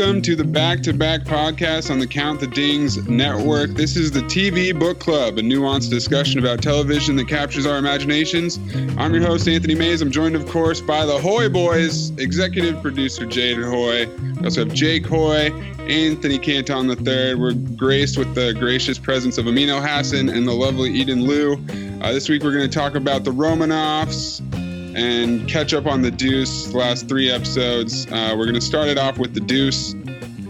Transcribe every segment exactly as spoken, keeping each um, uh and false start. welcome to the back-to-back podcast on the Count the Dings network. This is the T V Book Club, a nuanced discussion about television that captures our imaginations. I'm your host, Anthony Mayes. I'm joined, of course, by the Hoy Boys, executive producer Jade Hoy. We also have Jake Hoy, Anthony Canton the third. We're graced with the gracious presence of Amin Elhassan and the lovely Eden Liu. Uh, this week we're going to talk about The Romanoffs and catch up on The Deuce, the last three episodes. Uh, we're going to start it off with The Deuce.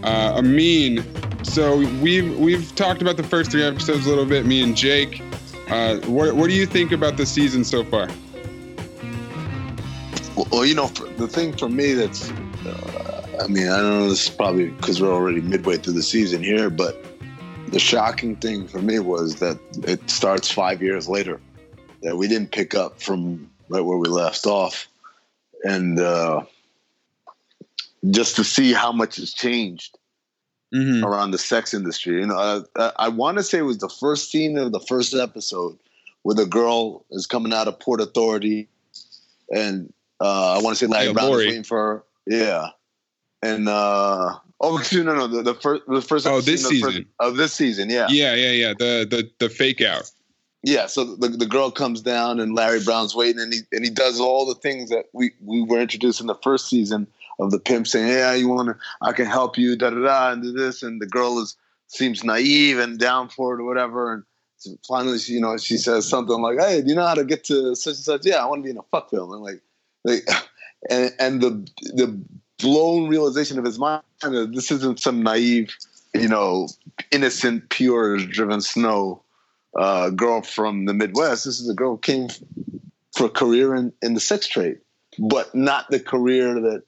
Uh, Amin, so we've we've talked about the first three episodes a little bit, me and Jake. Uh, what, what do you think about the season so far? Well, you know, the thing for me that's, uh, I mean, I don't know, this is probably because we're already midway through the season here, but the shocking thing for me was that it starts five years later, that we didn't pick up from right where we left off, and uh, just to see how much has changed mm-hmm. around the sex industry. You know, I, I want to say it was the first scene of the first episode where the girl is coming out of Port Authority, and uh, I want to say Larry Brown is waiting for her. Yeah, and uh, oh no, no, the, the first, the first oh this of season first, of this season, yeah, yeah, yeah, yeah, the the the fake out. Yeah, so the the girl comes down and Larry Brown's waiting, and he and he does all the things that we, we were introduced in the first season of the pimp saying, "Yeah, you want to? I can help you, da da da," and do this, and the girl is seems naive and down for it or whatever, and so finally, she, you know, she says something like, "Hey, do you know how to get to such and such?" "Yeah, I want to be in a fuck film." And like, like, and and the the blown realization of his mind that this isn't some naive, you know, innocent, pure, driven snow. Uh, girl from the Midwest. This is a girl who came f- for a career in, in the sex trade, but not the career that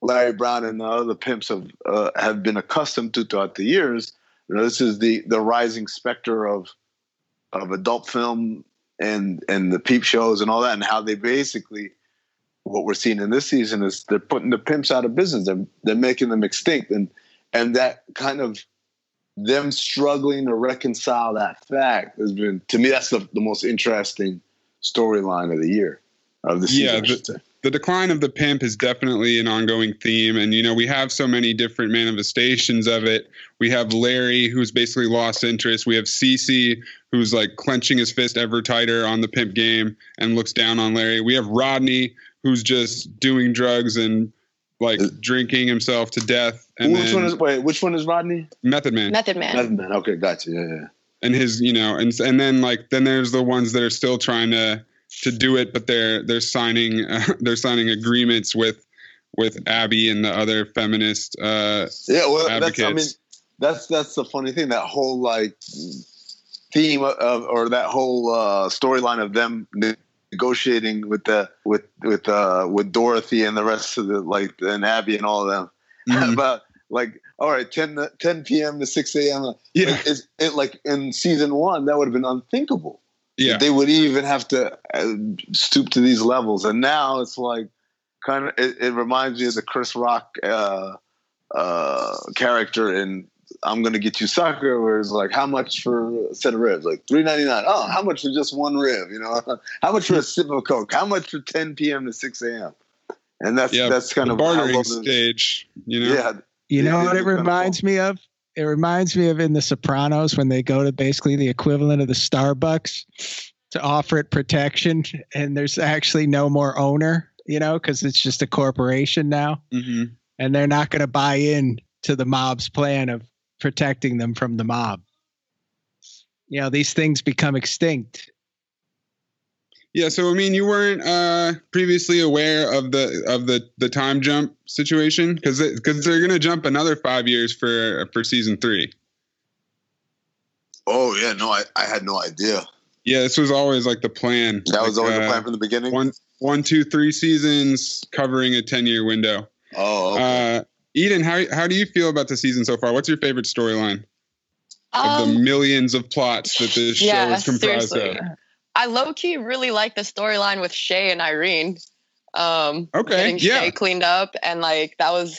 Larry Brown and the other pimps have uh, have been accustomed to throughout the years. You know, this is the the rising specter of of adult film and and the peep shows and all that, and how they basically what we're seeing in this season is they're putting the pimps out of business. They're they're making them extinct, and and that kind of them struggling to reconcile that fact has been, to me, that's the, the most interesting storyline of the year, of the season. Yeah, the, the decline of the pimp is definitely an ongoing theme. And, you know, we have so many different manifestations of it. We have Larry, who's basically lost interest. We have CeCe, who's like clenching his fist ever tighter on the pimp game and looks down on Larry. We have Rodney, who's just doing drugs and like drinking himself to death. And which one is wait? Which one is Rodney? Method Man. Method Man. Method Man. Okay, gotcha. Yeah, yeah. And his, you know, and and then like then there's the ones that are still trying to to do it, but they're they're signing uh, they're signing agreements with with Abby and the other feminist uh, yeah. Well, advocates. That's, I mean, that's that's the funny thing. That whole like theme of or that whole uh, storyline of them negotiating with the with with uh, with Dorothy and the rest of the like and Abby and all of them. Mm-hmm. About like, all right, ten p.m. to six a.m. Yeah, like, it's, it, like in season one, that would have been unthinkable. Yeah, they would even have to uh, stoop to these levels, and now it's like kind of. It, it reminds me of the Chris Rock uh, uh, character in "I'm Gonna Get You, Sucker," where it's like, how much for a set of ribs? Like three ninety-nine. Oh, how much for just one rib? You know, how much for a sip of Coke? How much for ten p.m. to six a.m. And that's yeah, that's kind of bartering stage, you know. Yeah, you know what it reminds me of? It reminds me of in The Sopranos when they go to basically the equivalent of the Starbucks to offer it protection, and there's actually no more owner, you know, because it's just a corporation now, mm-hmm. and they're not going to buy in to the mob's plan of protecting them from the mob. You know, these things become extinct. Yeah, so I mean, you weren't uh, previously aware of the of the, the time jump situation because because they're gonna jump another five years for for season three. Oh yeah, no, I, I had no idea. Yeah, this was always like the plan. That like, was always uh, the plan from the beginning. One, one, two, three seasons covering a ten year window. Oh. Okay. Uh, Eden, how how do you feel about the season so far? What's your favorite storyline um, of the millions of plots that this yeah, show is comprised seriously. Of? I low-key really like the storyline with Shay and Irene. Um, okay, getting yeah. Shay cleaned up, and like that was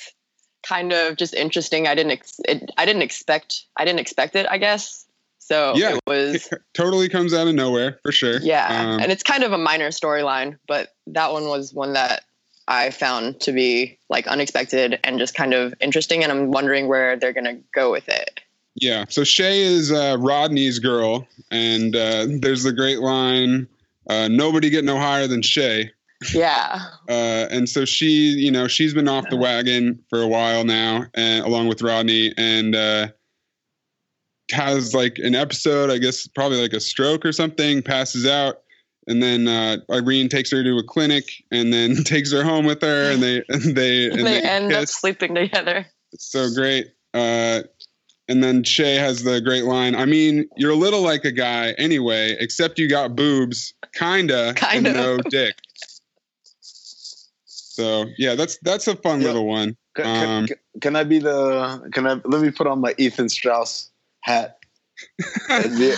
kind of just interesting. I didn't, ex- it, I didn't expect, I didn't expect it. I guess so. Yeah, it was it totally comes out of nowhere for sure. Yeah, um, and it's kind of a minor storyline, but that one was one that I found to be like unexpected and just kind of interesting. And I'm wondering where they're going to go with it. Yeah. So Shay is uh, Rodney's girl. And uh, there's the great line, uh, nobody get no higher than Shay. Yeah. Uh, and so she, you know, she's been off the wagon for a while now, and along with Rodney, and uh, has like an episode, I guess, probably like a stroke or something, passes out. And then uh, Irene takes her to a clinic and then takes her home with her. And they and they, and they, they end kiss. up sleeping together. It's so great. Uh, and then Shay has the great line, I mean, you're a little like a guy anyway, except you got boobs, kind of, and no dick. So yeah, that's that's a fun yeah. little one. Can, um, can, can I be the? Can I? Let me put on my Ethan Strauss hat. Yeah.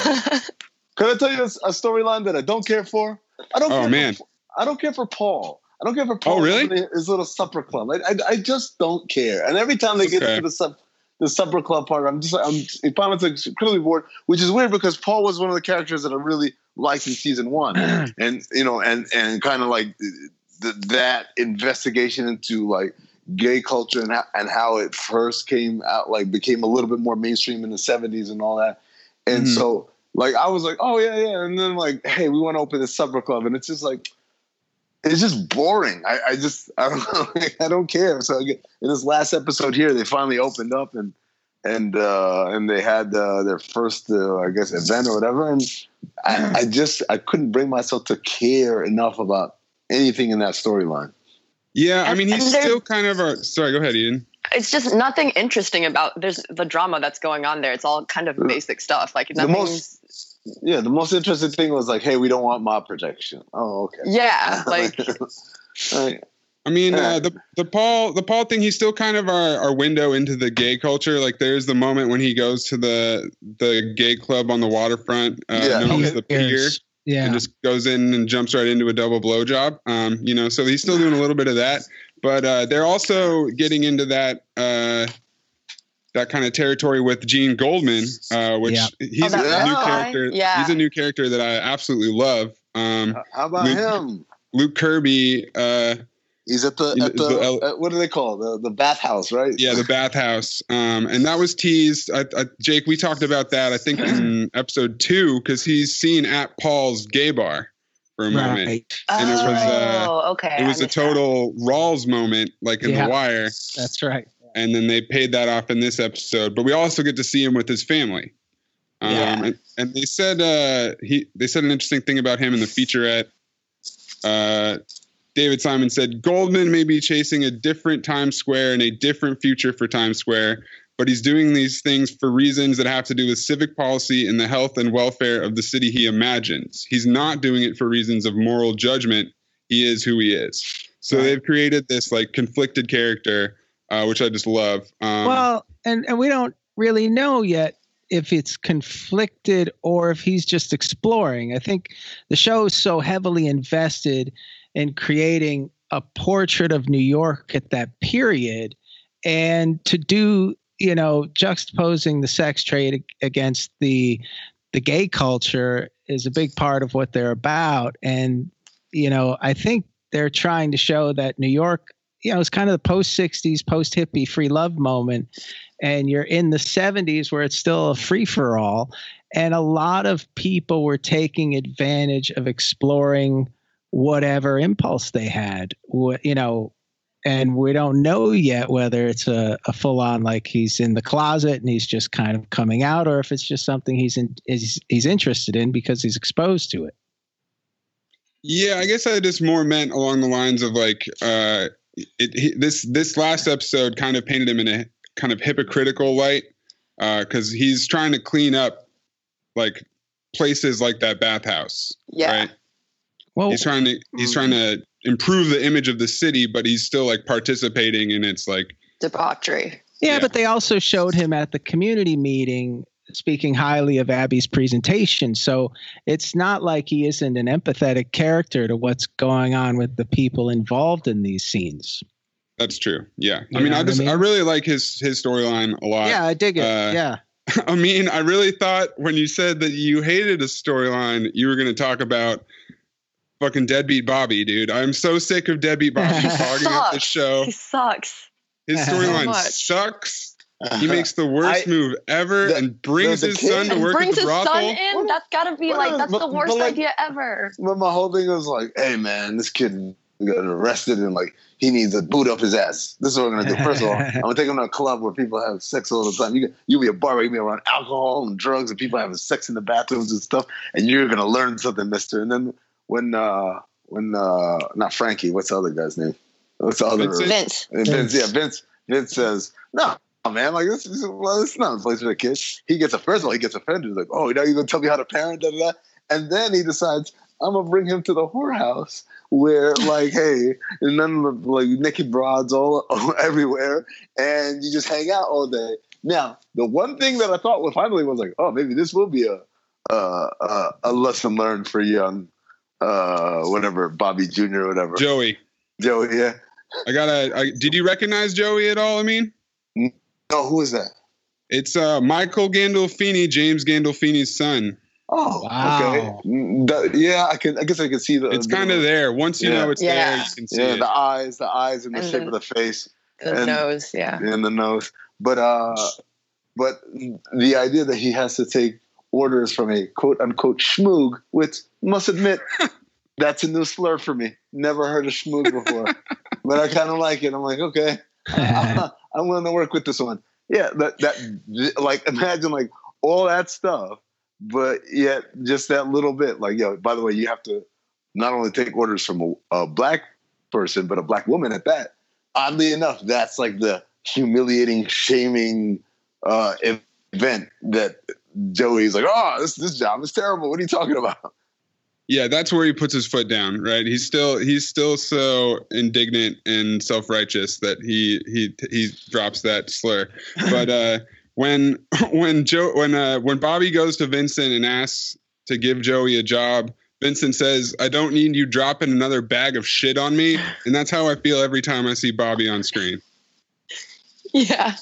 Can I tell you a, a storyline that I don't care for? I don't. Oh care man, for, I don't care for Paul. I don't care for Paul. Oh really? His little supper club. I, I I just don't care. And every time they okay. get to the sup, the supper club part, I'm just I'm it finds it's incredibly bored. Which is weird because Paul was one of the characters that I really liked in season one, and you know, and and kind of like. The, that investigation into like gay culture and how, and how it first came out, like became a little bit more mainstream in the seventies and all that. And mm-hmm. so like, I was like, oh yeah, yeah. And then like, hey, we want to open this supper club. And it's just like, it's just boring. I, I just, I don't know. I don't care. So in this last episode here, they finally opened up and, and, uh, and they had uh, their first, uh, I guess, event or whatever. And I, I just, I couldn't bring myself to care enough about anything in that storyline. Yeah, I mean, he's still kind of a... Sorry, go ahead, Eden. It's just nothing interesting about... There's the drama that's going on there. It's all kind of basic stuff. Like the most, Yeah, the most interesting thing was like, hey, we don't want mob protection. Oh, okay. Yeah, like... like I mean, uh, the the Paul the Paul thing, he's still kind of our, our window into the gay culture. Like, there's the moment when he goes to the the gay club on the waterfront, uh, yeah. known as the pier. Yeah, and just goes in and jumps right into a double blowjob. Um, you know, so he's still doing a little bit of that, but uh, they're also getting into that uh, that kind of territory with Gene Goldman, uh, which yeah. he's oh, a new character. Yeah. He's a new character that I absolutely love. Um, How about Luke, him? Luke Kirby. Uh, he's at the, at the at, what do they call the the bathhouse, right? Yeah, the bathhouse. Um, and that was teased. I, I, Jake, we talked about that. I think in episode two, because he's seen at Paul's gay bar for a moment, right. and it was uh, okay. It was a total that. Rawls moment, like in yeah, The Wire. That's right. And then they paid that off in this episode, but we also get to see him with his family. Um, yeah. and, and they said uh, he. They said an interesting thing about him in the featurette. Uh, David Simon said Goldman may be chasing a different Times Square and a different future for Times Square, but he's doing these things for reasons that have to do with civic policy and the health and welfare of the city he imagines. He's not doing it for reasons of moral judgment. He is who he is. So they've created this like conflicted character, uh, which I just love. Um, well, and, and we don't really know yet if it's conflicted or if he's just exploring. I think the show is so heavily invested in creating a portrait of New York at that period, and to do you know, juxtaposing the sex trade against the the gay culture is a big part of what they're about. And, you know, I think they're trying to show that New York, you know, it's kind of the post-sixties, post-hippie free love moment. And you're in the seventies where it's still a free-for-all. And a lot of people were taking advantage of exploring whatever impulse they had, you know, and we don't know yet whether it's a, a full-on like he's in the closet and he's just kind of coming out, or if it's just something he's in, he's, he's interested in because he's exposed to it. Yeah, I guess I just more meant along the lines of like uh, it, he, this this last episode kind of painted him in a kind of hypocritical light because uh, he's trying to clean up like places like that bathhouse. Yeah. Right? Well, he's trying to he's trying to. improve the image of the city, but he's still like participating in its like debauchery. Yeah, yeah, but they also showed him at the community meeting speaking highly of Abby's presentation. So it's not like he isn't an empathetic character to what's going on with the people involved in these scenes. That's true. Yeah. You I mean, I just, I mean? I really like his, his storyline a lot. Yeah, I dig it. Uh, yeah. I mean, I really thought when you said that you hated a storyline, you were going to talk about fucking deadbeat Bobby, dude. I'm so sick of deadbeat Bobby fogging up the show. He sucks. His storyline so sucks. Uh-huh. He makes the worst I, move ever the, and brings the, the his kid, son to work at the brothel. Brings his son in? That's got to be what, like, that's but, the worst like, idea ever. But my whole thing was like, hey, man, this kid got arrested and, like, he needs to boot up his ass. This is what we're going to do. First of all, I'm going to take him to a club where people have sex all the time. You, you'll be a bar where you'll be around alcohol and drugs and people having sex in the bathrooms and stuff, and you're going to learn something, mister. And then when, uh, when uh, not Frankie, what's the other guy's name? What's the other? Vince. Vince. Vince. Yeah, Vince. Vince says, no. Oh, man, like this is, well, this is not a place for the kid. He gets first of all, he gets offended. He's like, oh, now you're gonna tell me how to parent, da, da, da. And then he decides, I'm gonna bring him to the whorehouse where, like, hey, and none of the like naked broads all, all everywhere, and you just hang out all day. Now, the one thing that I thought was finally was like, oh, maybe this will be a a, a lesson learned for young, uh, whatever, Bobby Junior or whatever. Joey. Joey, yeah. I gotta. I, did you recognize Joey at all? I mean. Mm-hmm. Oh, who is that? It's uh, Michael Gandolfini, James Gandolfini's son. Oh, wow. Okay. That, yeah, I can. I guess I can see the. It's kind of there. Once you yeah. know it's yeah. there, you can see yeah, it. Yeah, the eyes, the eyes, and the and shape the, of the face, the and, nose, yeah, and the nose. But uh, but the idea that he has to take orders from a quote unquote schmoog, which must admit, that's a new slur for me. Never heard of schmoog before, but I kind of like it. I'm like, okay. Uh, I'm willing to work with this one. Yeah, that that like imagine like all that stuff, but yet just that little bit. Like, yo, by the way, you have to not only take orders from a, a black person, but a black woman at that. Oddly enough, that's like the humiliating, shaming uh, event that Joey's like, oh, this this job is terrible. What are you talking about? Yeah, that's where he puts his foot down, right? He's still he's still so indignant and self-righteous that he he he drops that slur. But uh, when when Joe when uh, when Bobby goes to Vincent and asks to give Joey a job, Vincent says, "I don't need you dropping another bag of shit on me," and that's how I feel every time I see Bobby on screen. Yeah,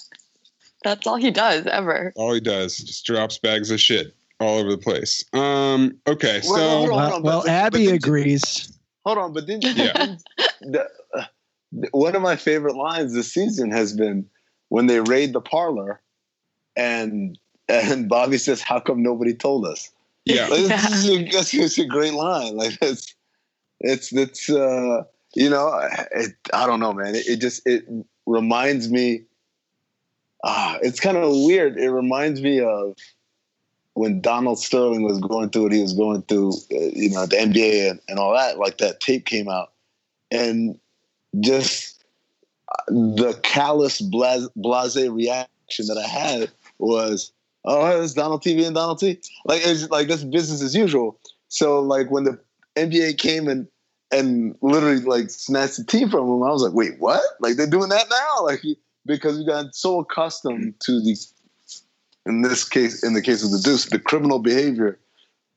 that's all he does ever. All he does just drops bags of shit all over the place. Um, okay, so well, well, well but, Abby but agrees. You, hold on, but then yeah. the, uh, the, one of my favorite lines this season has been when they raid the parlor, and and Bobby says, "How come nobody told us?" Yeah, like, yeah. It's, it's, it's a great line. Like it's it's it's uh, you know it, I don't know, man. It, it just it reminds me. Ah, uh, it's kind of weird. It reminds me of. When Donald Sterling was going through what he was going through, you know, the N B A and, and all that, like that tape came out. And just the callous, blase, blase reaction that I had was, oh, it's Donald T V and Donald T. Like, it's like that's business as usual. So, like, when the N B A came and, and literally, like, snatched the team from him, I was like, wait, what? Like, they're doing that now? Like, because we got so accustomed to these. In this case, in the case of The Deuce, the criminal behavior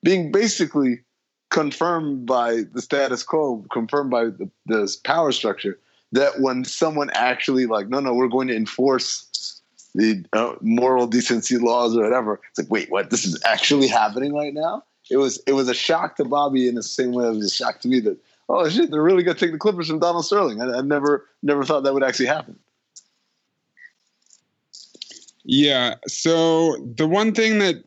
being basically confirmed by the status quo, confirmed by the, the power structure, that when someone actually like, no, no, we're going to enforce the uh, moral decency laws or whatever. It's like, wait, what? This is actually happening right now? It was it was a shock to Bobby in the same way it was a shock to me that, oh, shit, they're really going to take the Clippers from Donald Sterling. I, I never never thought that would actually happen. Yeah, so the one thing that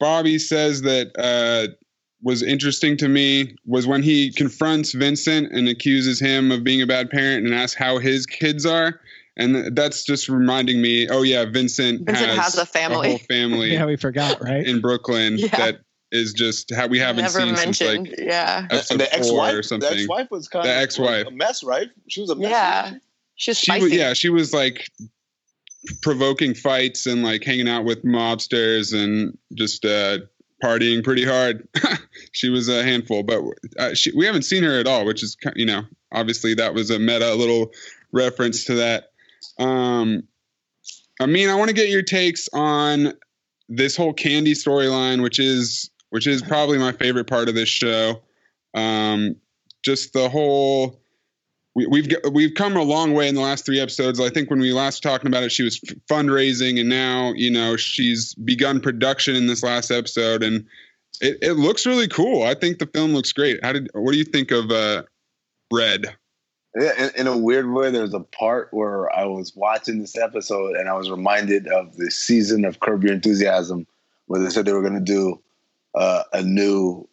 Bobby says that uh, was interesting to me was when he confronts Vincent and accuses him of being a bad parent and asks how his kids are. And that's just reminding me, oh, yeah, Vincent, Vincent has, has a family. A whole family. Yeah, we forgot, right? In Brooklyn yeah. that is just how we haven't Never seen mentioned. Since, like, yeah. episode the, the four or something. The ex-wife was kind the of ex-wife. a mess, right? She was a mess. Yeah, she was spicy. She was, yeah, she was like... provoking fights and like hanging out with mobsters and just uh, partying pretty hard. She was a handful, but uh, she, we haven't seen her at all, which is, you know, obviously that was a meta little reference to that. Um, I mean, I want to get your takes on this whole Candy storyline, which is, which is probably my favorite part of this show. Um, just the whole, We, we've we've come a long way in the last three episodes. I think when we last were talking about it, she was f- fundraising, and now you know she's begun production in this last episode, and It, it looks really cool. I think the film looks great. How did? What do you think of uh, Red? Yeah, in, in a weird way, there's a part where I was watching this episode and I was reminded of the season of Curb Your Enthusiasm, where they said they were going to do uh, a new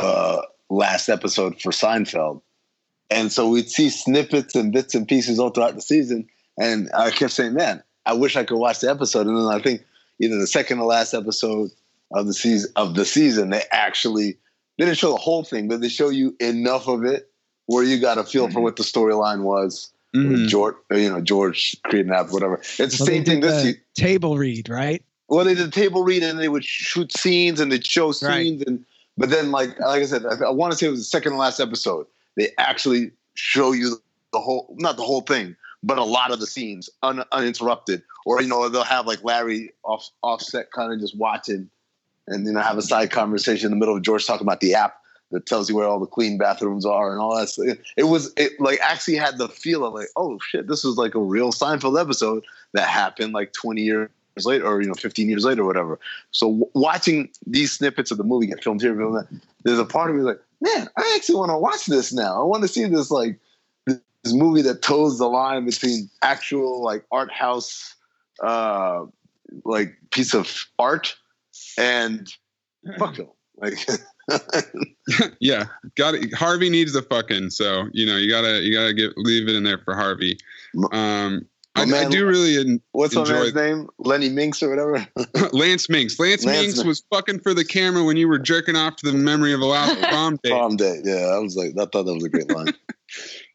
uh, last episode for Seinfeld. And so we'd see snippets and bits and pieces all throughout the season. And I kept saying, man, I wish I could watch the episode. And then I think either the second to last episode of the season, of the season, they actually they didn't show the whole thing, but they show you enough of it where you got a feel mm-hmm. for what the storyline was. Mm-hmm. George, you know, George creating that, whatever. It's the well, same thing this year. Table read, right? Well, they did a table read and they would shoot scenes and they'd show scenes. Right. And But then, like like I said, I, I want to say it was the second to last episode. They actually show you the whole, not the whole thing, but a lot of the scenes un, uninterrupted. Or, you know, they'll have like Larry off offset kind of just watching and, you know, have a side conversation in the middle of George talking about the app that tells you where all the clean bathrooms are and all that. So it, it was it like actually had the feel of like, oh, shit, this was like a real Seinfeld episode that happened like twenty years later or, you know, fifteen years later or whatever. So w- watching these snippets of the movie get filmed here, filmed there, there's a part of me like, man, I actually want to watch this now. I want to see this like this movie that toes the line between actual like art house uh, like piece of art and fuck you. Like yeah, got it. Harvey needs a fucking, so you know you gotta you gotta get leave it in there for Harvey. Um, I, man, I do really en- what's enjoy what's my man's name? Lenny Minx or whatever. Lance Minx. Lance, Lance Minx, Minx was fucking for the camera when you were jerking off to the memory of a loud prom date. Prom date. Yeah, I was like, I thought that was a great line.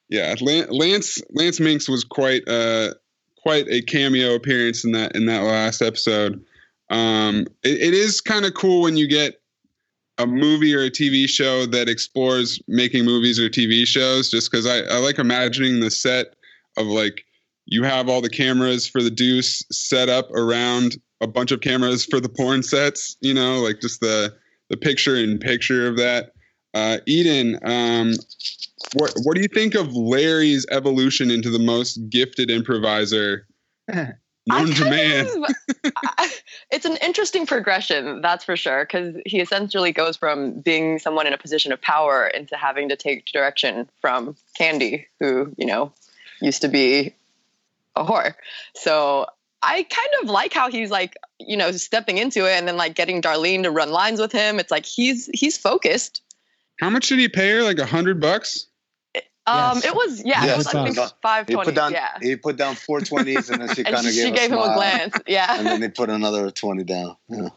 Yeah, Lance Lance Minx was quite uh quite a cameo appearance in that in that last episode. Um, it, it is kind of cool when you get a movie or a T V show that explores making movies or T V shows. Just because I, I like imagining the set of like. You have all the cameras for The Deuce set up around a bunch of cameras for the porn sets, you know, like just the the picture in picture of that. Uh, Eden, um, what what do you think of Larry's evolution into the most gifted improviser known to man? Of, I, it's an interesting progression, that's for sure, because he essentially goes from being someone in a position of power into having to take direction from Candy, who, you know, used to be a whore. So I kind of like how he's like, you know, stepping into it and then like getting Darlene to run lines with him. It's like he's he's focused. How much did he pay her? Like a hundred bucks? Um, yes. It was yeah, yes. It was I think five twenty. Yeah, he put down four twenties and then she kind of gave, she gave a him a glance. Yeah, and then they put another twenty down. Yeah,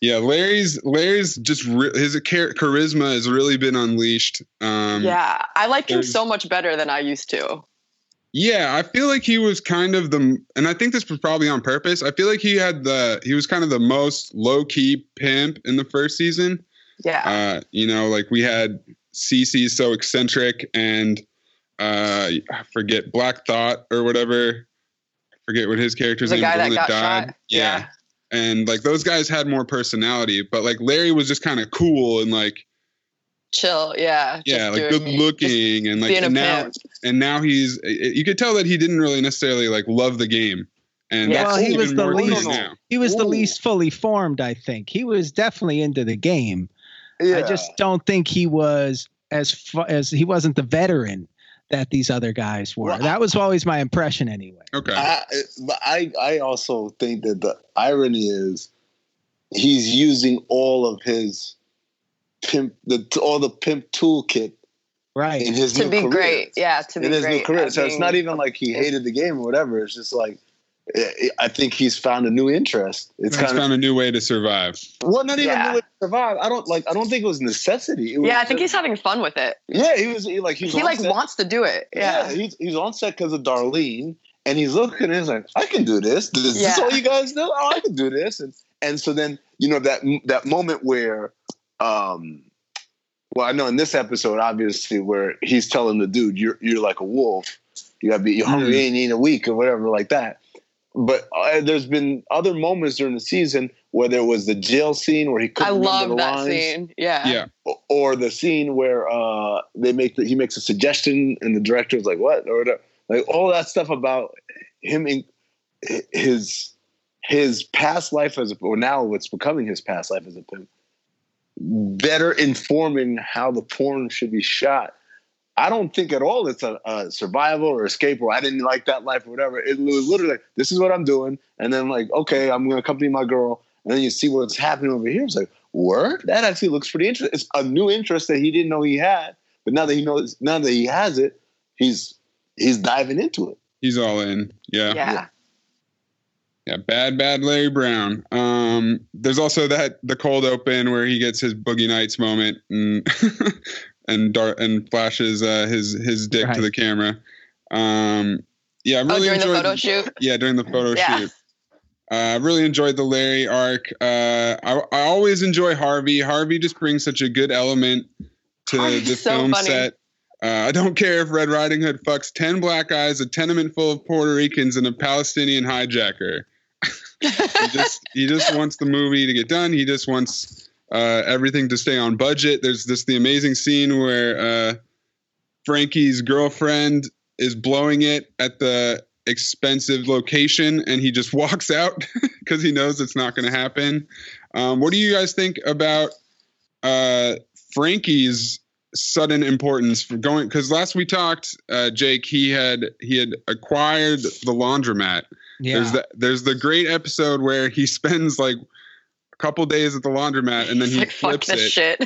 yeah Larry's Larry's just re- his char- charisma has really been unleashed. Um, yeah, I like him so much better than I used to. Yeah, I feel like he was kind of the, and I think this was probably on purpose. I feel like he had the, he was kind of the most low key pimp in the first season. Yeah. Uh, you know, like we had CeCe so eccentric and uh, I forget Black Thought or whatever. I forget what his character's the name guy was. The guy that got shot. Yeah. yeah. And like those guys had more personality, but like Larry was just kind of cool and like. Chill, yeah. Yeah, like good looking and like now and now he's you could tell that he didn't really necessarily like love the game. And yeah, well, he was the least he was the least fully formed, I think. He was definitely into the game. Yeah. I just don't think he was as fu- as he wasn't the veteran that these other guys were. Well, that was always my impression anyway. Okay. I I, I also think that the irony is he's using all of his pimp the all the pimp toolkit right in his to new be career. Great yeah to be in his great new career. So it's not even like he hated the game or whatever, it's just like I think he's found a new interest. It's kind of found a new way to survive. Well, not even yeah. new way to survive. I don't like I don't think it was necessity. It was yeah, I think just, he's having fun with it. Yeah, he was he, like he's he like set. Wants to do it. Yeah, yeah he's he's on set because of Darlene and he's looking and he's like, I can do this. Is yeah. this all you guys do? Oh, I can do this. And and so then, you know, that that moment where Um, well, I know in this episode, obviously, where he's telling the dude, "You're you're like a wolf. You gotta be you're hungry. You ain't eating a week or whatever like that." But uh, there's been other moments during the season where there was the jail scene where he couldn't I remember love the that lines, scene. Yeah, yeah. Or, or the scene where uh they make the, he makes a suggestion and the director's like, "What?" or whatever. Like all that stuff about him in his his past life as a, or now what's becoming his past life as a pimp, better informing how the porn should be shot. I don't think at all it's a, a survival or escape or I didn't like that life or whatever. It was literally like, this is what I'm doing. And then like, okay, I'm going to accompany my girl. And then you see what's happening over here. It's like, word? That actually looks pretty interesting. It's a new interest that he didn't know he had. But now that he knows, now that he has it, he's he's diving into it. He's all in. Yeah. Yeah. Yeah. Yeah, bad, bad Larry Brown. Um, there's also that the cold open where he gets his Boogie Nights moment and and dart and flashes uh, his his dick right to the camera. Um, yeah, I really oh, during enjoyed the photo shoot. Yeah, during the photo yeah. shoot. I uh, really enjoyed the Larry arc. Uh, I, I always enjoy Harvey. Harvey just brings such a good element to Harvey's the so film funny. set. Uh, I don't care if Red Riding Hood fucks ten black guys, a tenement full of Puerto Ricans, and a Palestinian hijacker. he, just, he just wants the movie to get done. He just wants uh, everything to stay on budget. There's this the amazing scene where uh, Frankie's girlfriend is blowing it at the expensive location, and he just walks out because he knows it's not going to happen. Um, what do you guys think about uh, Frankie's sudden importance for going? Because last we talked, uh, Jake, he had he had acquired the laundromat. Yeah. There's the, there's the great episode where he spends like a couple days at the laundromat, and then he like, flips fuck this it. Shit.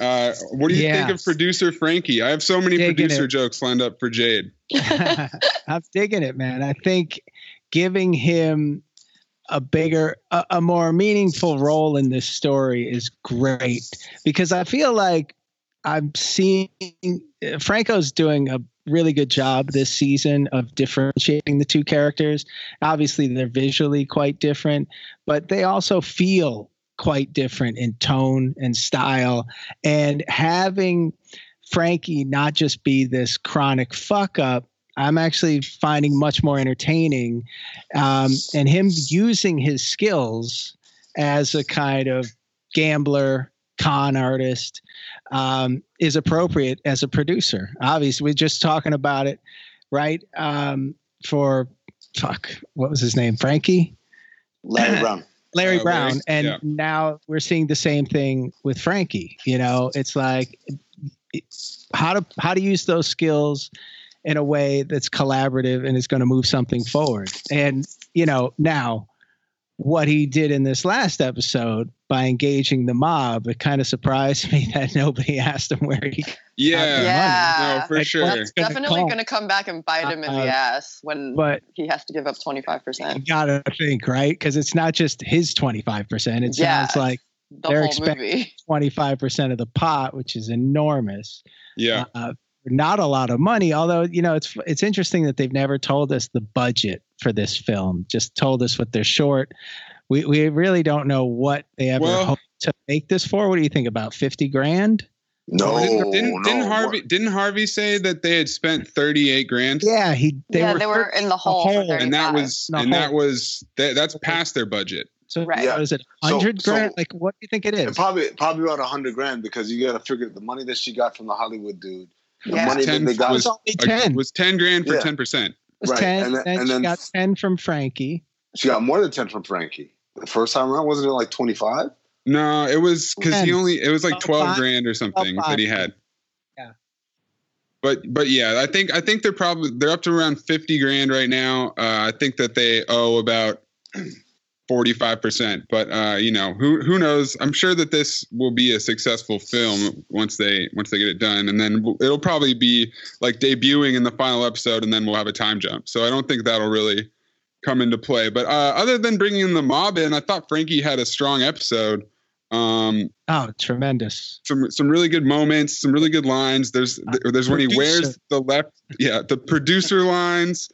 Uh, what do you yeah. think of producer Frankie? I have so many digging producer it. jokes lined up for Jade. I'm digging it, man. I think giving him a bigger, a, a more meaningful role in this story is great, because I feel like I'm seeing Franco's doing a really good job this season of differentiating the two characters. Obviously, they're visually quite different, but they also feel quite different in tone and style. And having Frankie not just be this chronic fuck up, I'm actually finding much more entertaining. Um, and him using his skills as a kind of gambler, con artist, um, is appropriate as a producer. Obviously, we're just talking about it, right? Um, for fuck, what was his name? Frankie? Larry Brown. Larry uh, Brown. Larry, and yeah. now we're seeing the same thing with Frankie. You know, it's like it's how to how to use those skills in a way that's collaborative and is going to move something forward. And, you know, now what he did in this last episode by engaging the mob, it kind of surprised me that nobody asked him where he yeah, yeah. No, for like, sure. That's definitely going to come back and bite him in uh, the ass when but he has to give up twenty-five percent. You got to think, right? Because it's not just his twenty-five percent. It yeah, sounds like the they're expecting movie. twenty-five percent of the pot, which is enormous. Yeah. Uh, not a lot of money, although, you know, it's it's interesting that they've never told us the budget for this film, just told us what they're short. We we really don't know what they ever well, hope to make this for. What do you think, about fifty grand? No, didn't didn't, no, didn't Harvey didn't Harvey say that they had spent thirty-eight grand? Yeah, he they, yeah, were, they were in the hole, the hole and that was and hole. that was that, that's past their budget. So right. yeah. Is it one hundred so, grand? So, like, what do you think it is? Probably probably about one hundred grand, because you got to figure the money that she got from the Hollywood dude. The yeah. money ten, that they got was, was, ten. A, was ten grand for yeah. ten percent. Right, ten, and then, and then she then, got ten from Frankie. She got more than ten from Frankie. The first time around, wasn't it like twenty five? No, it was because he only it was like twelve five, grand or something that he had. Yeah. But but yeah, I think I think they're probably they're up to around fifty grand right now. Uh, I think that they owe about forty five percent. But uh, you know, who who knows? I'm sure that this will be a successful film once they once they get it done, and then it'll probably be like debuting in the final episode, and then we'll have a time jump. So I don't think that'll really come into play. But uh, other than bringing the mob in, I thought Frankie had a strong episode. Um, oh, tremendous! Some some really good moments, some really good lines. There's uh, there's when he wears the left, yeah, the producer lines.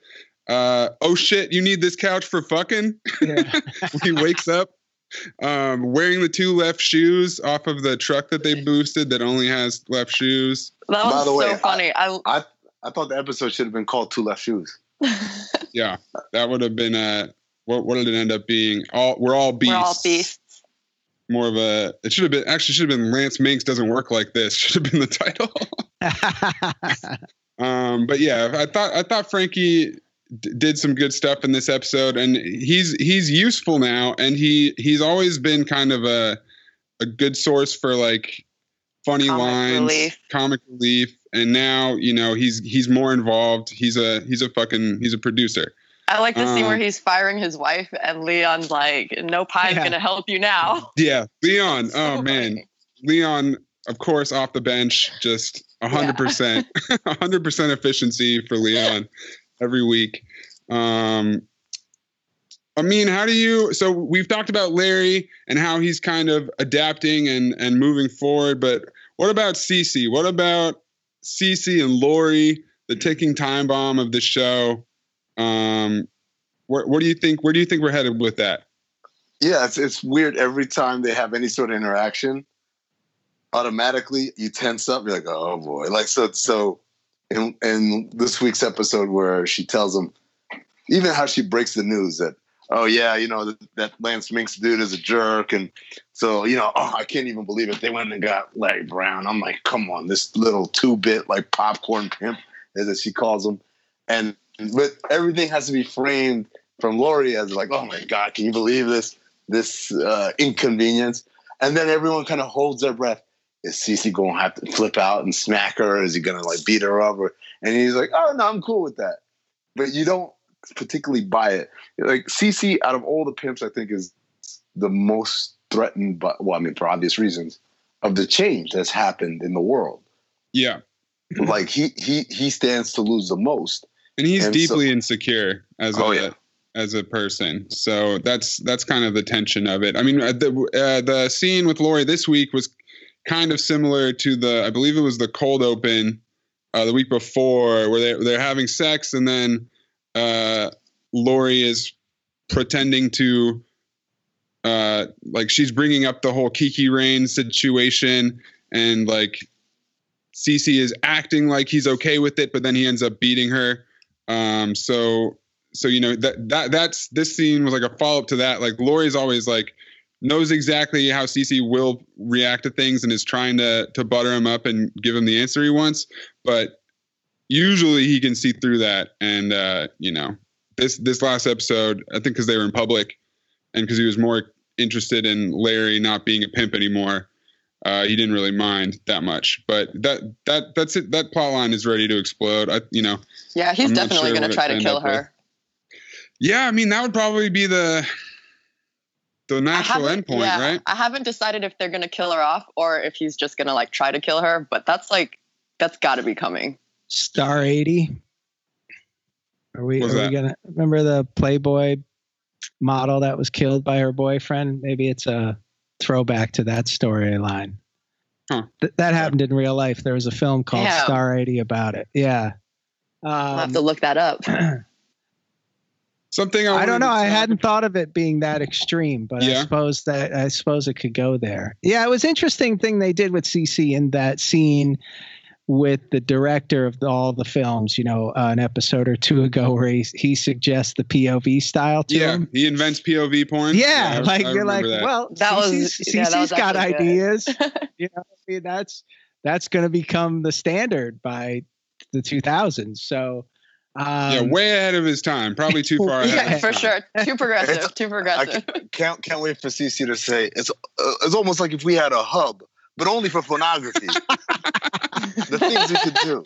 Uh, oh shit! You need this couch for fucking. Yeah. He wakes up um, wearing the two left shoes off of the truck that they boosted that only has left shoes. That was so way, funny. I I, I I thought the episode should have been called Two Left Shoes. Yeah, that would have been uh what what did it end up being? All we're all beasts. We're all beasts. More of a it should have been actually should have been Lance Minx Doesn't Work Like This should have been the title. um, but yeah, I thought I thought Frankie d- did some good stuff in this episode, and he's he's useful now, and he he's always been kind of a a good source for like funny comic lines, relief. comic relief, and now you know he's he's more involved. He's a he's a fucking he's a producer. I like the scene um, where he's firing his wife and Leon's like, no pie's yeah. going to help you now. Yeah. Leon. So oh, funny. man. Leon, of course, off the bench, just one hundred percent. Yeah. one hundred percent efficiency for Leon every week. Um, I mean, how do you – so we've talked about Larry and how he's kind of adapting and, and moving forward. But what about CeCe? What about CeCe and Lori, the ticking time bomb of the show? Um, where, what do you think, where do you think we're headed with that? Yeah, it's, it's weird. Every time they have any sort of interaction, automatically you tense up. You're like, oh boy. Like, so, so in, in this week's episode where she tells him, even how she breaks the news that, oh yeah, you know, that, that Lance Minx dude is a jerk. And so, you know, oh, I can't even believe it. They went and got Larry Brown. I'm like, come on, this little two bit, like popcorn pimp, as she calls him. And, But everything has to be framed from Lori as like, oh, my God, can you believe this, this uh, inconvenience? And then everyone kind of holds their breath. Is CeCe going to have to flip out and smack her? Is he going to, like, beat her up? Or, and he's like, oh, no, I'm cool with that. But you don't particularly buy it. Like, CeCe, out of all the pimps, I think is the most threatened, by, well, I mean, for obvious reasons, of the change that's happened in the world. Yeah. Like, he he he stands to lose the most. And he's and deeply so, insecure as oh, a yeah. as a person, so that's that's kind of the tension of it. I mean, the uh, the scene with Lori this week was kind of similar to the, I believe it was the cold open uh, the week before, where they they're having sex, and then uh, Lori is pretending to uh, like she's bringing up the whole Kiki Rain situation, and like CeCe is acting like he's okay with it, but then he ends up beating her. Um, so, so, you know, that, that, that's, this scene was like a follow up to that. Like Lori's always like knows exactly how CeCe will react to things and is trying to, to butter him up and give him the answer he wants. But usually he can see through that. And, uh, you know, this, this last episode, I think cause they were in public and cause he was more interested in Larry not being a pimp anymore. Uh, he didn't really mind that much, but that, that, that's it. That plot line is ready to explode. I, you know, yeah, he's I'm definitely sure going to try to kill her. With. Yeah. I mean, that would probably be the, the natural endpoint, yeah, right? I haven't decided if they're going to kill her off or if he's just going to like try to kill her, but that's like, that's gotta be coming. Star eighty. Are we, are we gonna remember the Playboy model that was killed by her boyfriend? Maybe it's a throwback to that storyline. Huh. Th- that happened in real life. There was a film called yeah. Star eighty about it. Yeah. Um, I'll have to look that up. Something I, I don't know. I hadn't thought of it being that extreme, but yeah. I suppose that I suppose it could go there. Yeah, it was an interesting thing they did with CeCe in that scene with the director of the, all the films, you know, uh, an episode or two ago where he, he suggests the P O V style to yeah, him. Yeah, he invents P O V porn. Yeah, yeah like I you're like, that. well, that CeCe's, was, yeah, CeCe's that was got ideas. You know, I mean, that's that's going to become the standard by the two thousands. So um, yeah, way ahead of his time. Probably too far ahead. Yeah, for sure. Too progressive. It's, too progressive. I can't can't wait for CeCe to say it's uh, it's almost like if we had a hub, but only for pornography. The things we could do.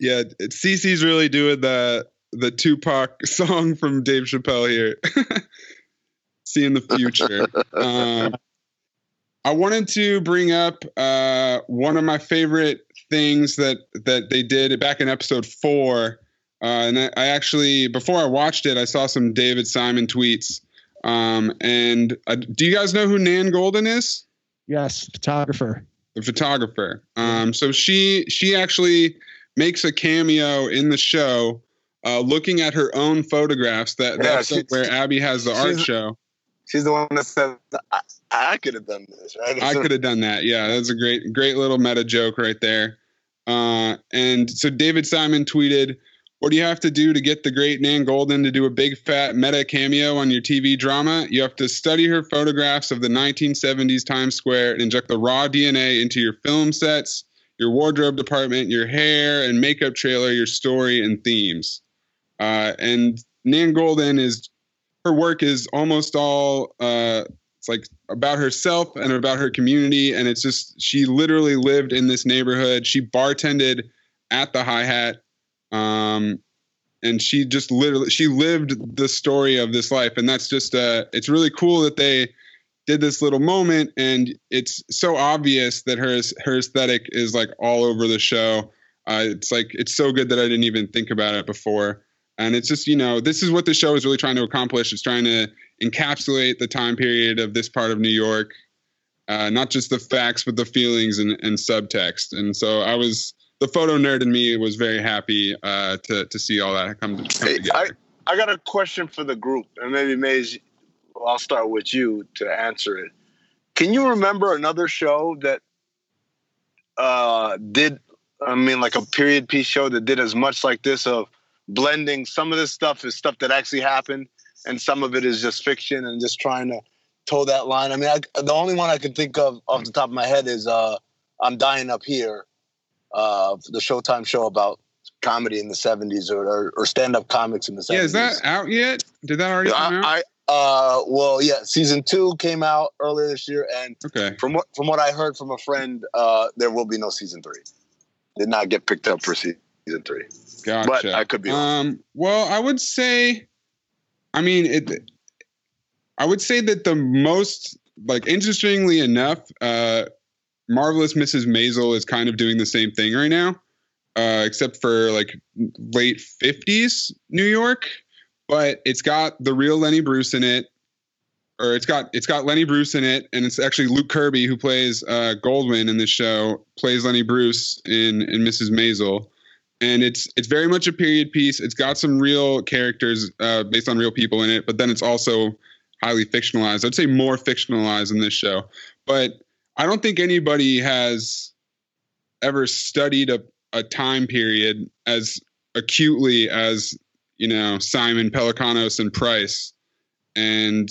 Yeah, CeCe's really doing the the Tupac song from Dave Chappelle here. Seeing the future. um, I wanted to bring up uh, one of my favorite things that that they did back in episode four. Uh, and I, I actually, before I watched it, I saw some David Simon tweets. Um, and uh, do you guys know who Nan Goldin is? Yes, photographer. The photographer. Um, so she she actually makes a cameo in the show, uh, looking at her own photographs. That yeah, that's she, where Abby has the art show. She's the one that said, "I, I could have done this." Right? I could have done that. Yeah, that's a great great little meta joke right there. Uh, and so David Simon tweeted, "What do you have to do to get the great Nan Goldin to do a big fat meta cameo on your T V drama? You have to study her photographs of the nineteen seventies Times Square and inject the raw D N A into your film sets, your wardrobe department, your hair and makeup trailer, your story and themes." Uh, and Nan Goldin is, her work is almost all, uh, it's like about herself and about her community. And it's just, she literally lived in this neighborhood. She bartended at the Hi Hat. Um, and she just literally, she lived the story of this life. And that's just, uh, it's really cool that they did this little moment. And it's so obvious that her, her aesthetic is like all over the show. Uh, it's like, it's so good that I didn't even think about it before. And it's just, you know, this is what the show is really trying to accomplish. It's trying to encapsulate the time period of this part of New York, uh, not just the facts, but the feelings and, and subtext. And so I was, the photo nerd in me was very happy uh, to to see all that come, come hey, together. I, I got a question for the group, and maybe Maze, I'll start with you to answer it. Can you remember another show that uh, did, I mean, like a period piece show that did as much like this of blending some of this stuff is stuff that actually happened and some of it is just fiction and just trying to toe that line? I mean, I, the only one I can think of off the top of my head is uh, I'm Dying Up Here, uh, the Showtime show about comedy in the seventies or, or, or stand-up comics in the seventies. Yeah, is that out yet? Did that already come out? I, uh, well, yeah, season two came out earlier this year, and okay. from, what, from what I heard from a friend, uh, there will be no season three. Did not get picked up for season three. Gotcha. But I could be wrong. Um, well, I would say, I mean, it, I would say that the most, like, interestingly enough, uh, Marvelous Missus Maisel is kind of doing the same thing right now, uh, except for, like, late fifties New York. But it's got the real Lenny Bruce in it, or it's got it's got Lenny Bruce in it, and it's actually Luke Kirby, who plays uh, Goldwyn in this show, plays Lenny Bruce in, in Missus Maisel. And it's it's very much a period piece. It's got some real characters uh, based on real people in it, but then it's also highly fictionalized. I'd say more fictionalized in this show. But I don't think anybody has ever studied a, a time period as acutely as, you know, Simon, Pelicanos, and Price, and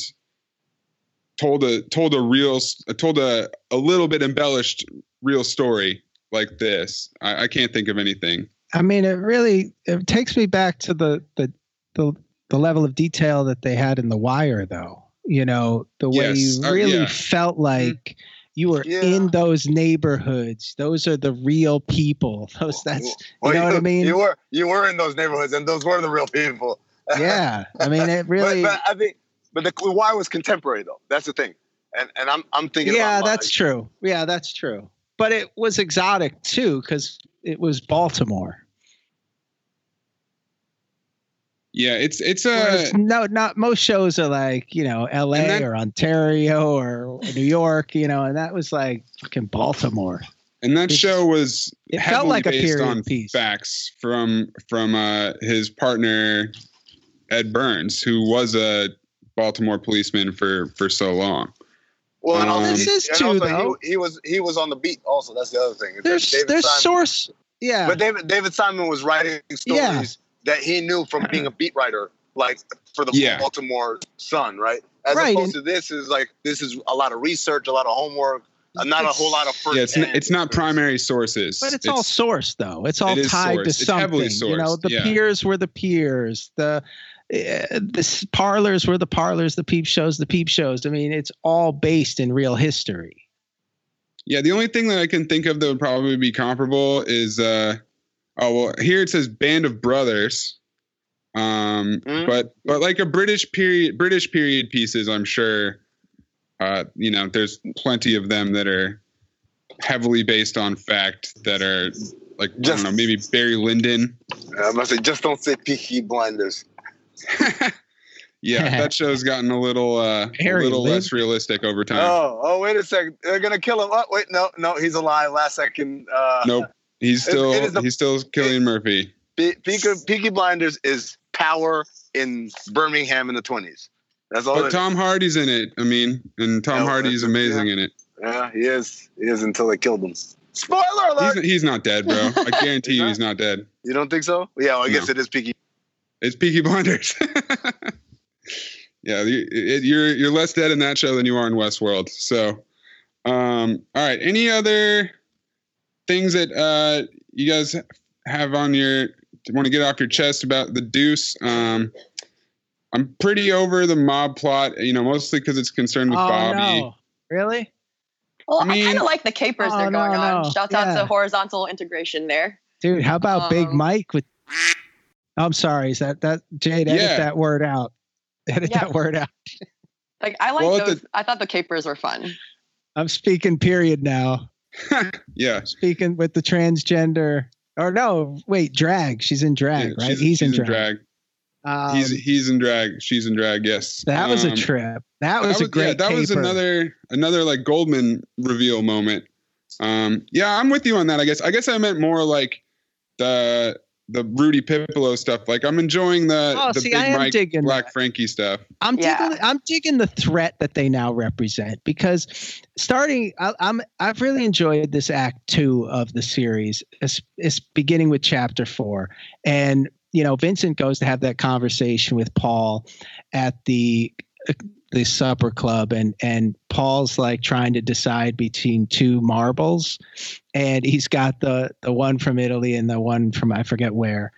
told a told a real told a a little bit embellished real story like this. I, I can't think of anything. I mean, it really it takes me back to the, the the the level of detail that they had in The Wire, though. You know, the way yes. you really uh, yeah. felt like you were yeah. in those neighborhoods. Those are the real people. Those that's you well, know you, what I mean. You were you were in those neighborhoods, and those were the real people. Yeah, I mean, it really. but, but I think, but the, the Wire was contemporary, though. That's the thing, and and I'm I'm thinking. Yeah, about that's my, true. Yeah, that's true. But it was exotic too, because it was Baltimore. Yeah, it's it's a uh, no. Not most shows are like, you know, L A that, or Ontario or New York, you know, and that was like fucking Baltimore. And that it's, show was it heavily felt like based a period on piece. Facts from from uh, his partner Ed Burns, who was a Baltimore policeman for for so long. Well, and all um, this is too, though. He, he was he was on the beat also. That's the other thing. There's David there's Simon. Source, yeah. But David David Simon was writing stories yeah. that he knew from being a beat writer, like for the yeah. Baltimore Sun, right? As right. opposed to this is like this is a lot of research, a lot of homework, uh, not it's, a whole lot of first. Yeah, it's, n- it's not primary sources, but it's, it's all sourced though. It's all it tied sourced. to it's something. You know, the yeah. peers were the peers. The Uh, this parlors were the parlors, the peep shows, the peep shows. I mean, it's all based in real history. Yeah, the only thing that I can think of that would probably be comparable is, uh, oh well, here it says Band of Brothers, um, mm-hmm. but but like a British period, British period pieces. I'm sure, uh, you know, there's plenty of them that are heavily based on fact that are like just, I don't know, maybe Barry Lyndon. I must say, just don't say Peaky Blinders. Yeah, that show's gotten a little uh, a little Lynn. less realistic over time. Oh, oh, wait a second. They're going to kill him. Oh, wait, no, no, he's alive. Last second. Uh, nope. He's still it, it the, he's still Cillian it, Murphy. Pe- Peaky, Peaky Blinders is power in Birmingham in the twenties. That's all. But it Tom is. Hardy's in it. I mean, and Tom no, Hardy's amazing yeah. in it. Yeah, he is. He is until they killed him. Spoiler alert! He's, he's not dead, bro. I guarantee he's you not? he's not dead. You don't think so? Yeah, well, I no. guess it is Peaky. It's Peaky Blinders. yeah, you, it, you're you're less dead in that show than you are in Westworld. So, um, all right. Any other things that uh, you guys have on your want to get off your chest about The Deuce. Um, I'm pretty over the mob plot, you know, mostly because it's concerned with oh, Bobby. No. Really? Well, I, mean, I kind of like the capers oh, they're going no, on. No. Shouts yeah. out to horizontal integration there. Dude, how about um, Big Mike with... I'm sorry, is that, that Jade, edit yeah. that word out. Edit yeah. that word out. Like, I like well, those. The, I thought the capers were fun. I'm speaking period now. yeah. Speaking with the transgender. Or no, wait, drag. She's in drag, yeah, right? She's, He's she's in drag. In drag. Um, he's he's in drag. She's in drag. Yes. That was um, a trip. That was that a was, great. Yeah, that paper. was another another like Goldman reveal moment. Um, yeah, I'm with you on that. I guess. I guess I meant more like the the Rudy Piccolo stuff. Like I'm enjoying the, oh, the see, Big Mike digging Black that. Frankie stuff. I'm yeah. digging. I'm digging the threat that they now represent because starting. I, I'm. I've really enjoyed this act two of the series. It's, it's beginning with chapter four and. You know, Vincent goes to have that conversation with Paul at the the supper club, and and Paul's like trying to decide between two marbles, and he's got the the one from Italy and the one from I forget where,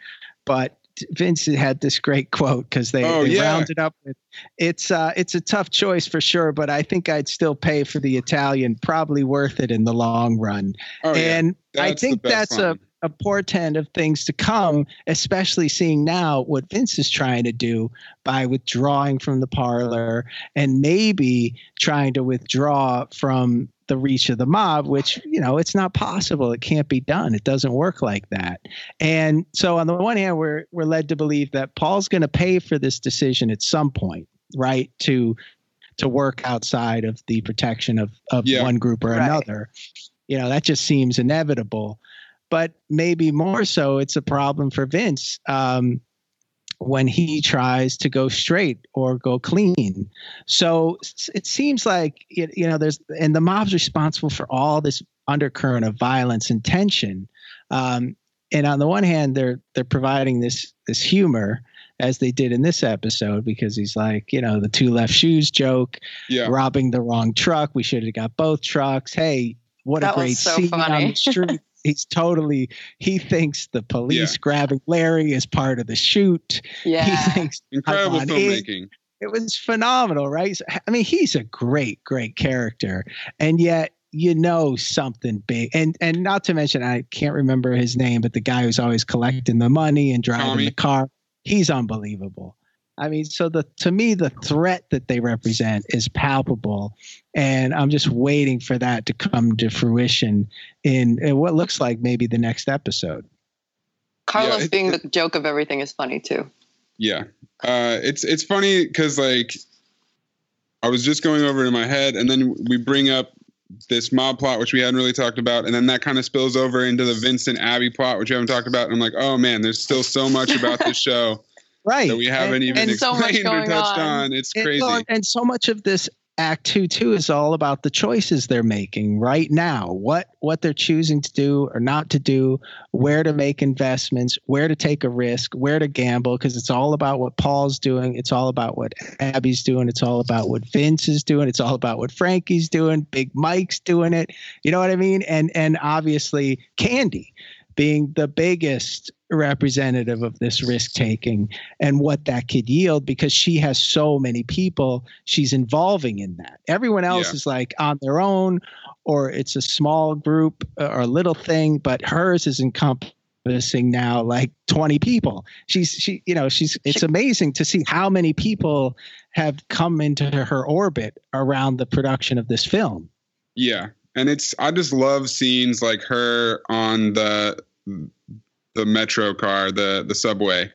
but Vincent had this great quote because they, oh, they yeah. rounded up with it's uh it's a tough choice for sure, but I think I'd still pay for the Italian, probably worth it in the long run, oh, and yeah. I think that's line. a. a portent of things to come, especially seeing now what Vince is trying to do by withdrawing from the parlor and maybe trying to withdraw from the reach of the mob, which, you know, it's not possible. It can't be done. It doesn't work like that. And so on the one hand, we're, we're led to believe that Paul's going to pay for this decision at some point, right? To, to work outside of the protection of, of yeah. one group or right. another. You know, that just seems inevitable. But maybe more so, it's a problem for Vince um, when he tries to go straight or go clean. So it seems like, it, you know, there's and the mob's responsible for all this undercurrent of violence and tension. Um, and on the one hand, they're they're providing this this humor as they did in this episode, because he's like, you know, the two left shoes joke, yeah. robbing the wrong truck. We should have got both trucks. Hey, what that a great was so scene funny. on the street. He's totally, he thinks the police yeah. grabbing Larry is part of the shoot. Yeah. He thinks incredible filmmaking. It, it was phenomenal, right? I mean, he's a great, great character. And yet, you know, something big. And and not to mention, I can't remember his name, but the guy who's always collecting the money and driving Tommy. the car, he's unbelievable. I mean, so the to me, the threat that they represent is palpable, and I'm just waiting for that to come to fruition in, in what looks like maybe the next episode. Carlos yeah, it, being the joke of everything is funny, too. Yeah, uh, it's it's funny because, like, I was just going over it in my head, and then we bring up this mob plot, which we hadn't really talked about, and then that kind of spills over into the Vince and Abby plot, which we haven't talked about, and I'm like, oh, man, there's still so much about this show. Right. That we haven't and, even and explained so or touched on. on. It's crazy. And, and so much of this act two, too, is all about the choices they're making right now, what what they're choosing to do or not to do, where to make investments, where to take a risk, where to gamble, because it's all about what Paul's doing. It's all about what Abby's doing. It's all about what Vince is doing. It's all about what Frankie's doing. Big Mike's doing it. You know what I mean? And and obviously Candy being the biggest representative of this risk taking and what that could yield, because she has so many people she's involving in that. Everyone else yeah. is like on their own, or it's a small group or a little thing, but hers is encompassing now like twenty people. She's, she, you know, she's, it's she, amazing to see how many people have come into her orbit around the production of this film. Yeah. And it's, I just love scenes like her on the, the metro car, the, the subway,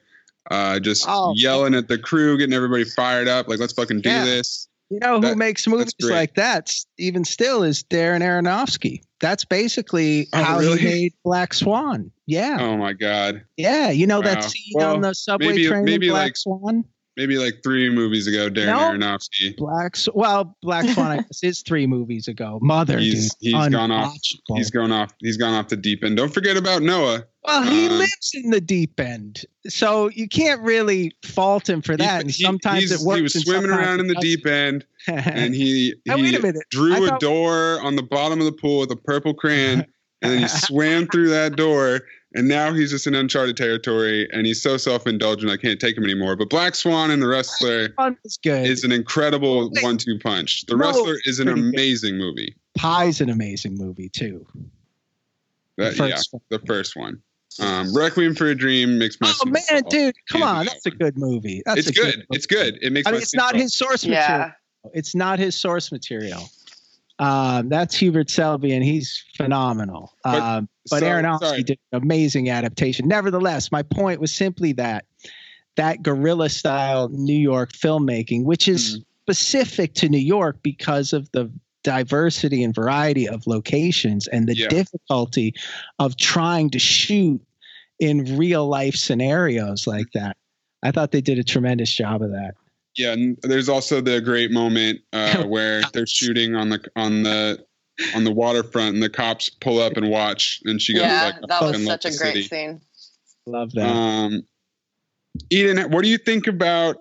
uh, just oh, yelling at the crew, getting everybody fired up. Like, let's fucking do yeah. this. You know, that, who makes movies like that even still is Darren Aronofsky. That's basically oh, how really? he made Black Swan. Yeah. Oh my God. Yeah. You know, wow. that scene well, on the subway maybe, train maybe in Black like, Swan. Maybe like three movies ago, Darren nope. Aronofsky. Black, well, Black Swan is three movies ago. Mother, he's, dude, he's gone off. He's gone off. He's gone off the deep end. Don't forget about Noah. Well, he uh, lives in the deep end, so you can't really fault him for that. He, and sometimes it works. He was swimming around in the deep end, and he, he oh, wait a minute. drew I a thought... door on the bottom of the pool with a purple crayon, and then he swam through that door. And now he's just in uncharted territory, and he's so self-indulgent I can't take him anymore. But Black Swan and The Wrestler is, is an incredible one two punch. The Wrestler no, is an amazing good. movie. Pie's an amazing movie, too. That, the first yeah, one. the first one. Um, Requiem for a Dream makes my. Oh man, fall. dude, come on, that's a good movie. That's it's a good. good movie. It's good. It makes. I mean, it's not fall. his source material. Yeah. It's not his source material. Um, that's Hubert Selby, and he's phenomenal. But, um, but so, Aronofsky did an amazing adaptation. Nevertheless, my point was simply that that guerrilla style New York filmmaking, which is mm-hmm. specific to New York because of the diversity and variety of locations and the yeah. difficulty of trying to shoot in real life scenarios like that. I thought they did a tremendous job of that. Yeah. And there's also the great moment uh, where they're shooting on the, on the, on the waterfront and the cops pull up and watch. And she goes, yeah, like, that was such a great city. scene. Love that. Um, Eden, what do you think about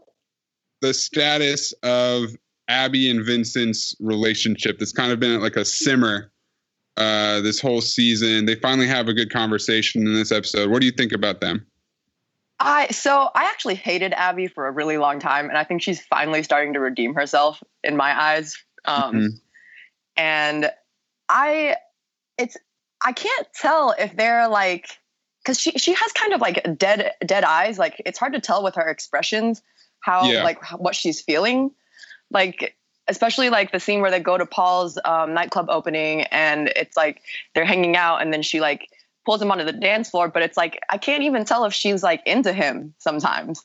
the status of Abby and Vincent's relationship that's kind of been like a simmer uh, this whole season? They finally have a good conversation in this episode. What do you think about them? I So I actually hated Abby for a really long time, and I think she's finally starting to redeem herself in my eyes. Um, mm-hmm. And I it's I can't tell if they're like, because she, she has kind of like dead, dead eyes. Like, it's hard to tell with her expressions how yeah. like what she's feeling. Like, especially like the scene where they go to Paul's um, nightclub opening, and it's like they're hanging out, and then she like pulls him onto the dance floor. But it's like, I can't even tell if she's like into him sometimes.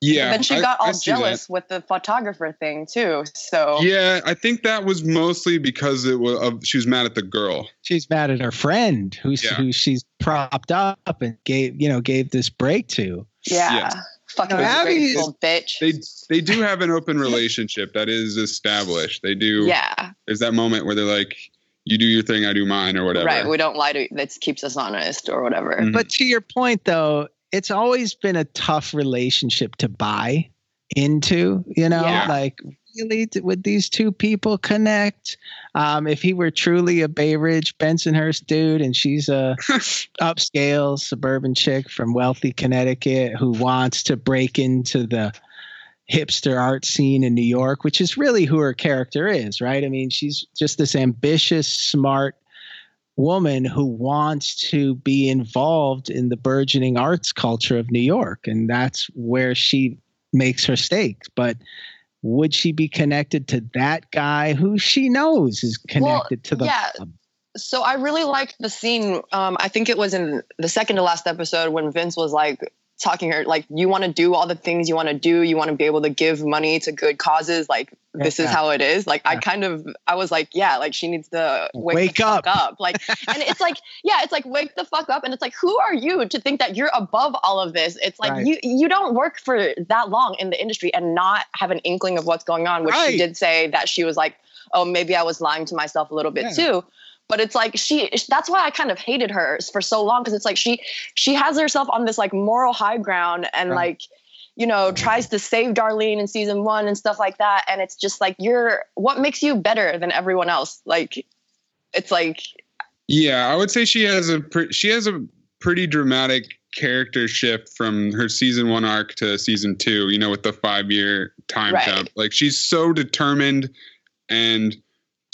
Yeah. And then she got I, all I jealous with the photographer thing too. So yeah, I think that was mostly because it was of, she was mad at the girl. She's mad at her friend who's yeah. who she's propped up and gave you know gave this break to. Yeah. Yes. Fucking Abby, little bitch. They they do have an open relationship that is established. They do. Yeah. There's that moment where they're like, "You do your thing, I do mine," or whatever. Right. We don't lie to. That keeps us honest, or whatever. Mm-hmm. But to your point, though, it's always been a tough relationship to buy into. You know, yeah. like really, would these two people connect? Um, if he were truly a Bay Ridge Bensonhurst dude, and she's a upscale suburban chick from wealthy Connecticut who wants to break into the hipster art scene in New York, which is really who her character is, right? I mean, she's just this ambitious, smart woman who wants to be involved in the burgeoning arts culture of New York, and that's where she makes her stakes. But would she be connected to that guy who she knows is connected well, to the yeah. club? So I really liked the scene. Um, I think it was in the second to last episode when Vince was like talking to her, like, you want to do all the things you want to do. You want to be able to give money to good causes. Like, this yeah. is how it is. Like, yeah. I kind of, I was like, yeah, like she needs to wake, wake the up. Fuck up. Like, and it's like, yeah, it's like, wake the fuck up. And it's like, who are you to think that you're above all of this? It's like, right. you, you don't work for that long in the industry and not have an inkling of what's going on, which right. she did say that she was like, oh, maybe I was lying to myself a little bit yeah. too. But it's like she that's why I kind of hated her for so long, because it's like she she has herself on this like moral high ground and right. like, you know, tries to save Darlene in season one and stuff like that. And it's just like, you're what makes you better than everyone else? Like, it's like. Yeah, I would say she has a pre- she has a pretty dramatic character shift from her season one arc to season two, you know, with the five year time right. jump. Like, she's so determined and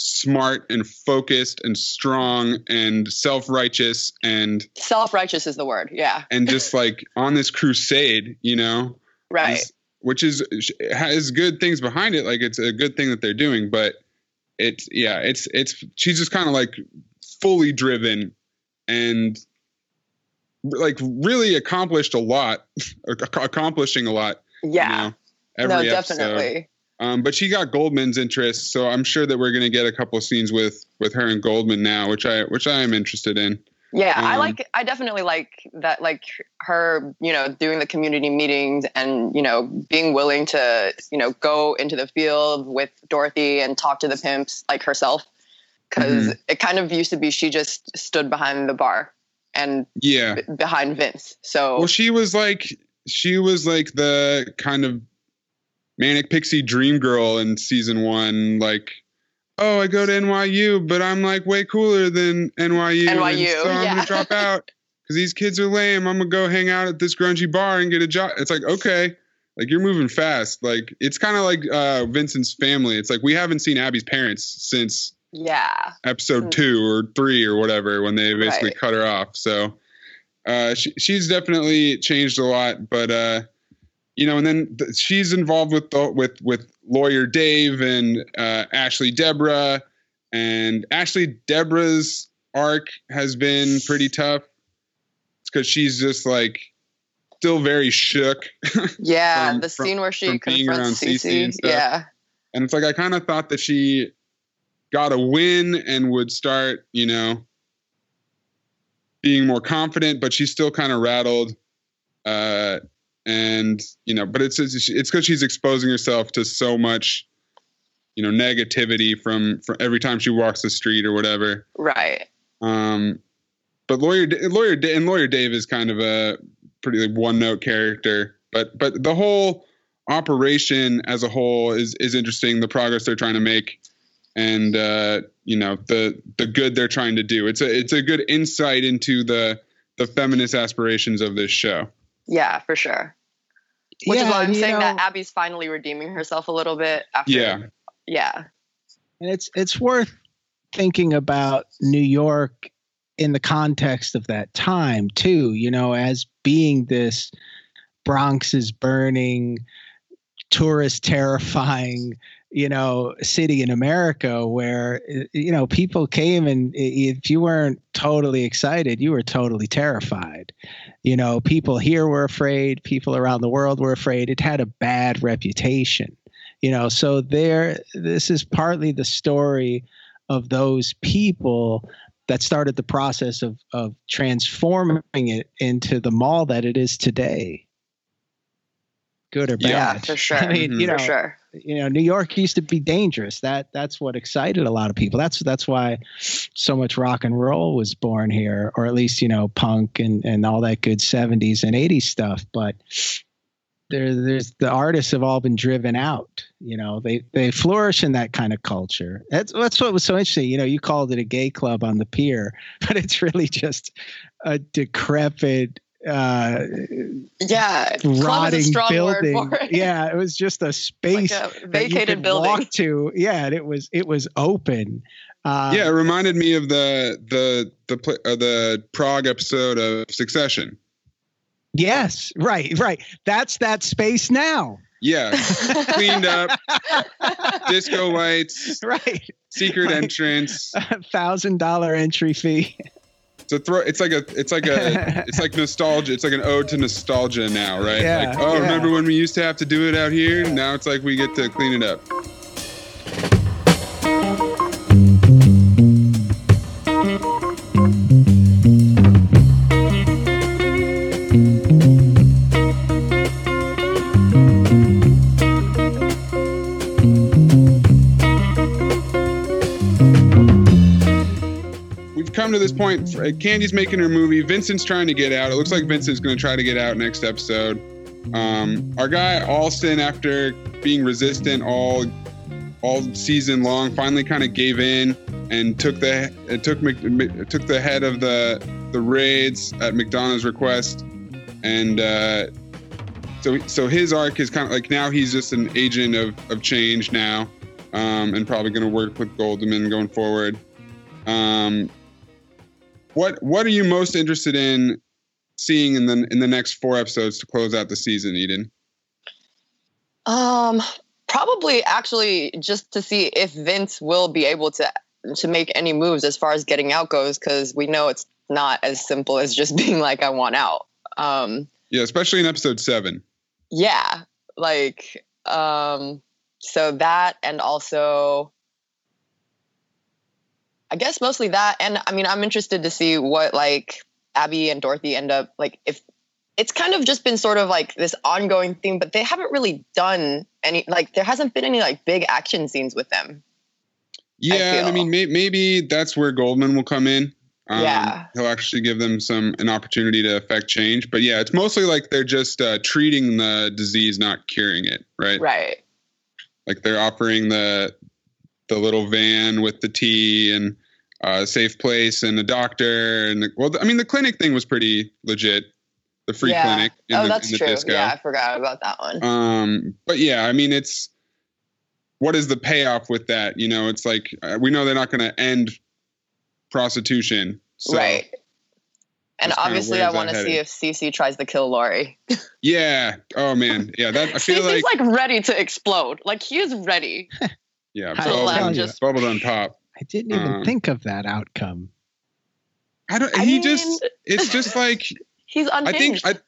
smart and focused and strong and self-righteous and self-righteous is the word. Yeah. And just like on this crusade, you know, right. This, which is, has good things behind it. Like, it's a good thing that they're doing, but it's, yeah, it's, it's, she's just kind of like fully driven and like really accomplished a lot, accomplishing a lot. Yeah. You know, every no, episode. Definitely. Um, but she got Goldman's interest, so I'm sure that we're going to get a couple of scenes with with her and Goldman now, which I which I am interested in. Yeah, um, I like I definitely like that, like her, you know, doing the community meetings and, you know, being willing to, you know, go into the field with Dorothy and talk to the pimps like herself, because mm-hmm. it kind of used to be she just stood behind the bar and yeah. b- behind Vince. So well, she was like she was like the kind of Manic Pixie Dream Girl in season one, like, oh, I go to N Y U, but I'm like way cooler than N Y U. N Y U, and so I'm yeah. gonna drop out because these kids are lame. I'm going to go hang out at this grungy bar and get a job. It's like, okay, like you're moving fast. Like it's kind of like uh, Vincent's family. It's like we haven't seen Abby's parents since yeah episode mm. two or three or whatever when they basically right. cut her off. So uh, she, she's definitely changed a lot, but uh, you know, and then th- she's involved with the, with with lawyer Dave and uh, Ashley Deborah. And Ashley Deborah's arc has been pretty tough. It's because she's just like still very shook. Yeah, from, the scene from, where she confronts CeCe. And yeah, and it's like I kind of thought that she got a win and would start, you know, being more confident, but she's still kind of rattled. Uh, and you know, but it's it's because she's exposing herself to so much, you know, negativity from, from every time she walks the street or whatever. Right. Um, but lawyer, lawyer, and lawyer Dave is kind of a pretty like one-note character. But but the whole operation as a whole is is interesting. The progress they're trying to make, and uh, you know the the good they're trying to do. It's a it's a good insight into the the feminist aspirations of this show. Yeah, for sure. Which yeah, is why I'm saying know, that Abby's finally redeeming herself a little bit after. Yeah. Yeah. And it's it's worth thinking about New York in the context of that time, too, you know, as being this Bronx is burning, tourist terrifying, you know, city in America where, you know, people came and if you weren't totally excited, you were totally terrified. You know, people here were afraid. People around the world were afraid. It had a bad reputation. You know, so there, this is partly the story of those people that started the process of, of transforming it into the mall that it is today. Good or bad. Yeah, for sure. I mean, mm-hmm. you know, for sure. You know, New York used to be dangerous. That that's what excited a lot of people. That's that's why so much rock and roll was born here, or at least, you know, punk and, and all that good seventies and eighties stuff. But There, there's the artists have all been driven out. You know, they, they flourish in that kind of culture. That's that's what was so interesting. You know, you called it a gay club on the pier, but it's really just a decrepit, uh, yeah, rotting building. Yeah, it was just a space like a vacated building walk to. Yeah, and it was it was open. Uh, yeah, it reminded me of the the the uh, the Prague episode of Succession. Yes, right, right. That's that space now. Yeah, cleaned up, disco lights, right? Secret like, entrance, thousand dollar entry fee. It's a throw. It's like a. It's like a. It's like nostalgia. It's like an ode to nostalgia now, right? Yeah, like, oh, yeah. Remember when we used to have to do it out here? Yeah. Now it's like we get to clean it up. To this point, Candy's making her movie. Vincent's trying to get out. It looks like Vincent's going to try to get out next episode. Um, our guy Alston, after being resistant all all season long, finally kind of gave in and took the took took the head of the the raids at McDonough's request. And uh, so so his arc is kind of like now he's just an agent of of change now, um, and probably going to work with Goldman going forward. Um, What what are you most interested in seeing in the in the next four episodes to close out the season, Eden? Um, probably actually just to see if Vince will be able to to make any moves as far as getting out goes, because we know it's not as simple as just being like, I want out. Um, yeah, especially in episode seven. Yeah, like um, so that and also. I guess mostly that. And I mean, I'm interested to see what like Abby and Dorothy end up like if it's kind of just been sort of like this ongoing thing, but they haven't really done any like there hasn't been any like big action scenes with them. Yeah. I and I mean, may- maybe that's where Goldman will come in. Um, yeah. He'll actually give them some an opportunity to affect change. But yeah, it's mostly like they're just uh, treating the disease, not curing it. Right. Right. Like they're offering the. the little van with the tea and uh, Safe Place and the doctor. And the, well, I mean, the clinic thing was pretty legit. The free yeah. clinic. In oh, the, that's in the true. Disco. Yeah, I forgot about that one. Um, but yeah, I mean, it's, what is the payoff with that? You know, it's like, uh, we know they're not going to end prostitution. So right. And obviously I want to see if CeCe tries to kill Lori. Yeah. Oh man. Yeah. That, I feel like, like ready to explode. Like he is ready. Yeah. Bubble, just, bubbled on top. I didn't even um, think of that outcome. I don't, I he mean, just, it's just like, he's unhinged. I think,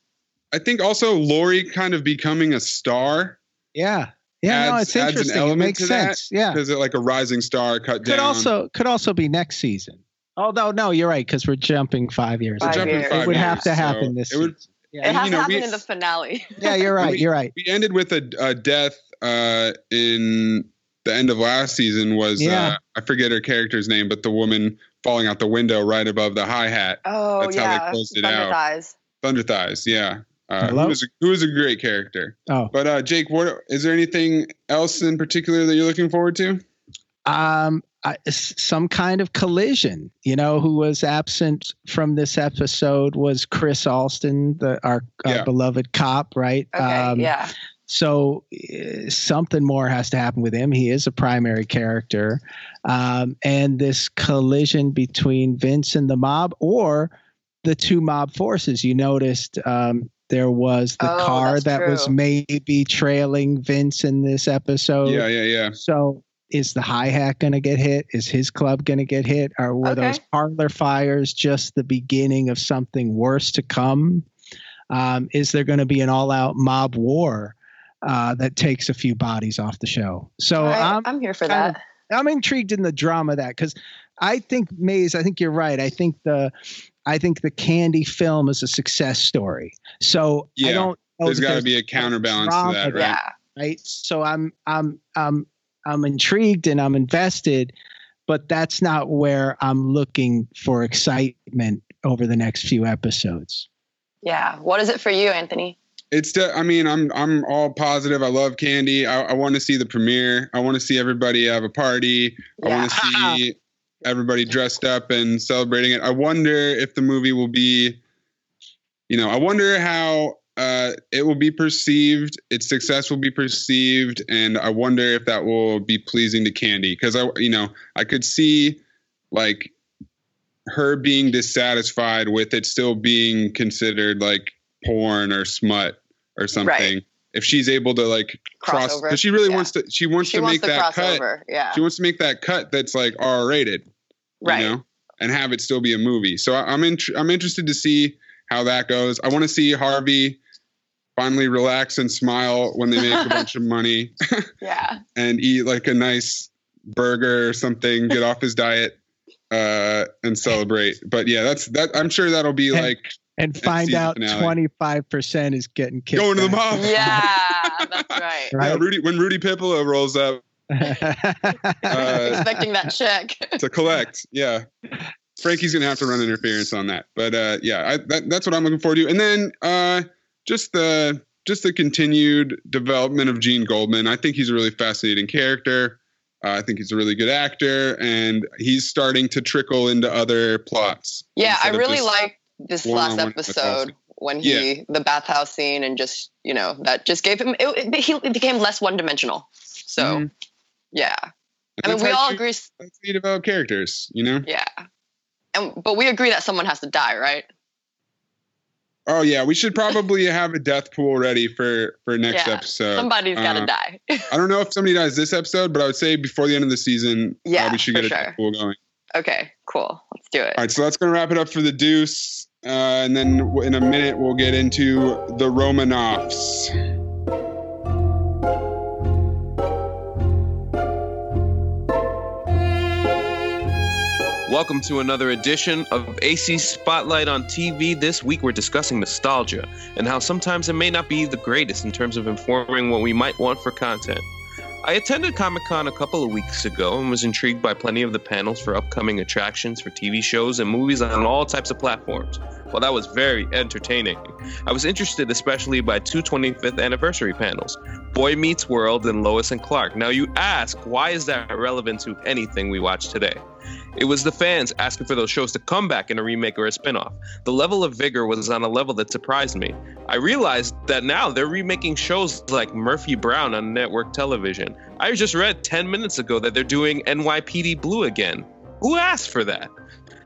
I, I think also Lori kind of becoming a star. Yeah. Yeah, adds, no, it's interesting. It makes sense. That. Yeah, is it like a rising star cut could down? Could also could also be next season. Although no, you're right because we're jumping five years. Five jumping years. Five it would years, have to happen so this. It would. Season. Yeah. It and, has you know, to happen we, in the finale. Yeah, you're right. We, you're right. We ended with a, a death uh, in the end of last season. Was yeah. uh, I forget her character's name, but the woman falling out the window right above the Hi Hat. Oh That's yeah, how they closed it Thunder out. Thighs. Thunder thighs. Yeah. Uh, who, was a, who was a great character. Oh, but uh, Jake, what is there anything else in particular that you're looking forward to? Um, I, some kind of collision. You know, who was absent from this episode was Chris Alston, the our, yeah. our beloved cop, right? Okay, um, yeah. So uh, something more has to happen with him. He is a primary character, um, and this collision between Vince and the mob, or the two mob forces. You noticed. Um, There was the oh, car that true. was maybe trailing Vince in this episode. Yeah, yeah, yeah. So is the Hi Hat going to get hit? Is his club going to get hit? Or were okay. those parlor fires just the beginning of something worse to come? Um, is there going to be an all-out mob war uh, that takes a few bodies off the show? So right, I'm, I'm here for that. I'm, I'm intrigued in the drama of that because I think Mayes, I think you're right. I think the. I think the Candy film is a success story. So yeah, I don't know there's got to be a counterbalance to that, right? Yeah. Right. So I'm I'm I'm I'm intrigued and I'm invested, but that's not where I'm looking for excitement over the next few episodes. Yeah. What is it for you, Anthony? It's de- I mean, I'm I'm all positive. I love Candy. I, I want to see the premiere. I want to see everybody have a party. Yeah. I want to see everybody dressed up and celebrating it. I wonder if the movie will be, you know, I wonder how uh, it will be perceived. Its success will be perceived. And I wonder if that will be pleasing to Candy. Cause I, you know, I could see like her being dissatisfied with it still being considered like porn or smut or something. Right. If she's able to like cross, because she really yeah. wants to, she wants she to wants make to that cut. Over. Yeah. She wants to make that cut that's like R rated, right? You know, and have it still be a movie. So I, I'm in, I'm interested to see how that goes. I want to see Harvey finally relax and smile when they make a bunch of money. Yeah. And eat like a nice burger or something. Get off his diet uh, and celebrate. But yeah, that's that. I'm sure that'll be like. And find out twenty-five percent is getting kicked. Going to the mob. Yeah, that's right. right? Yeah, Rudy, when Rudy Pippolo rolls up. uh, expecting that check. To collect, yeah. Frankie's going to have to run interference on that. But uh, yeah, I, that, that's what I'm looking forward to. And then uh, just the just the continued development of Gene Goldman. I think he's a really fascinating character. Uh, I think he's a really good actor. And he's starting to trickle into other plots. Yeah, I really just, like. This one last episode when he yeah. the bathhouse scene and just you know that just gave him it, it, he it became less one dimensional. So mm-hmm. yeah, and I mean we all you, agree. That's how you develop characters, you know. Yeah, and but we agree that someone has to die, right? Oh yeah, we should probably have a death pool ready for for next yeah, episode. Somebody's uh, got to die. I don't know if somebody dies this episode, but I would say before the end of the season, yeah, uh, we should get a sure. death pool going. Okay, cool. Let's do it. All right, so that's gonna wrap it up for the Deuce. Uh, and then in a minute, we'll get into the Romanoffs. Welcome to another edition of A C Spotlight on T V. This week, we're discussing nostalgia and how sometimes it may not be the greatest in terms of informing what we might want for content. I attended Comic-Con a couple of weeks ago and was intrigued by plenty of the panels for upcoming attractions for T V shows and movies on all types of platforms. While that was very entertaining, I was interested especially by two twenty-fifth anniversary panels, Boy Meets World and Lois and Clark. Now you ask, why is that relevant to anything we watch today? It was the fans asking for those shows to come back in a remake or a spinoff. The level of vigor was on a level that surprised me. I realized that now they're remaking shows like Murphy Brown on network television. I just read ten minutes ago that they're doing N Y P D Blue again. Who asked for that?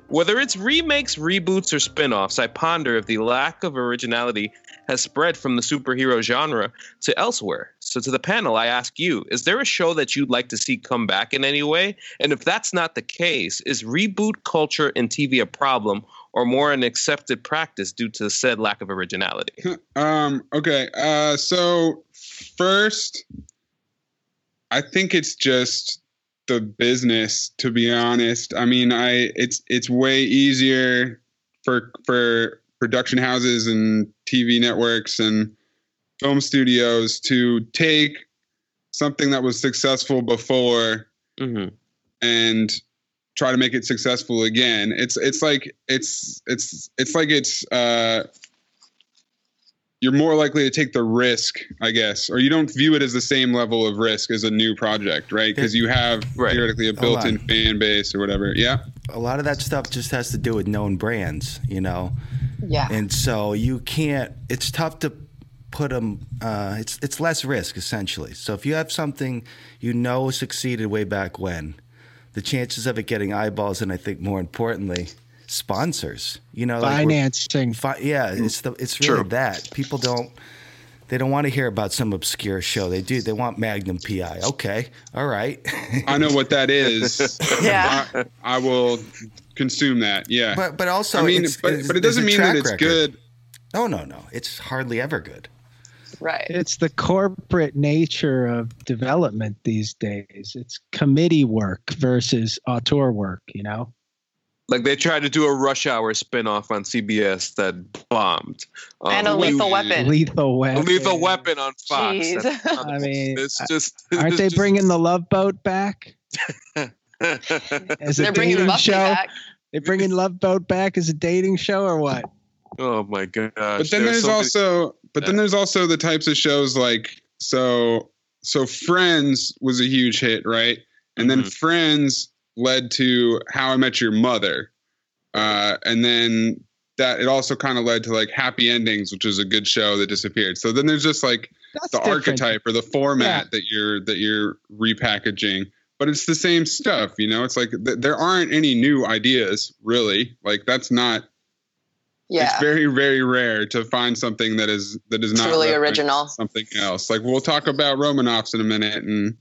Whether it's remakes, reboots, or spinoffs, I ponder if the lack of originality has spread from the superhero genre to elsewhere. So to the panel, I ask you, is there a show that you'd like to see come back in any way? And if that's not the case, is reboot culture in T V a problem or more an accepted practice due to the said lack of originality? Um, okay, uh, so first, I think it's just the business, to be honest. I mean, I it's it's way easier for for... production houses and T V networks and film studios to take something that was successful before mm-hmm. and try to make it successful again. It's it's like it's it's it's like it's uh, you're more likely to take the risk, I guess, or you don't view it as the same level of risk as a new project, right? Because you have right. theoretically a built-in a fan base or whatever. Yeah, a lot of that stuff just has to do with known brands, you know. Yeah. And so you can't, it's tough to put them, uh, it's it's less risk, essentially. So if you have something you know succeeded way back when, the chances of it getting eyeballs and I think more importantly, sponsors, you know. Financing. Like fi- yeah, it's the it's really True. that. People don't, they don't want to hear about some obscure show. They do. They want Magnum P I. Okay. All right. I know what that is. yeah. I, I will... consume that, yeah. But but also, I mean, it's, but, it's, but it doesn't mean that it's record. good. No, no, no. It's hardly ever good. Right. It's the corporate nature of development these days. It's committee work versus auteur work, you know? Like they tried to do a Rush Hour spinoff on C B S that bombed. Um, and a Lethal Weapon. Lethal Weapon. A Lethal Weapon on Fox. I mean, it's just, it's aren't they just... bringing the Love Boat back? As They're a bringing Buffy back. They're bringing Love Boat back as a dating show, or what? Oh my gosh! But then there's, there's also, but yeah. then there's also the types of shows like so. So Friends was a huge hit, right? And mm-hmm. then Friends led to How I Met Your Mother, uh, and then that it also kind of led to like Happy Endings, which is a good show that disappeared. So then there's just like That's the different. archetype or the format yeah. that you're that you're repackaging. But it's the same stuff, you know, it's like th- there aren't any new ideas, really. Like that's not. Yeah. It's very, very rare to find something that is that is not truly original. Something else. Like we'll talk about Romanoffs in a minute. And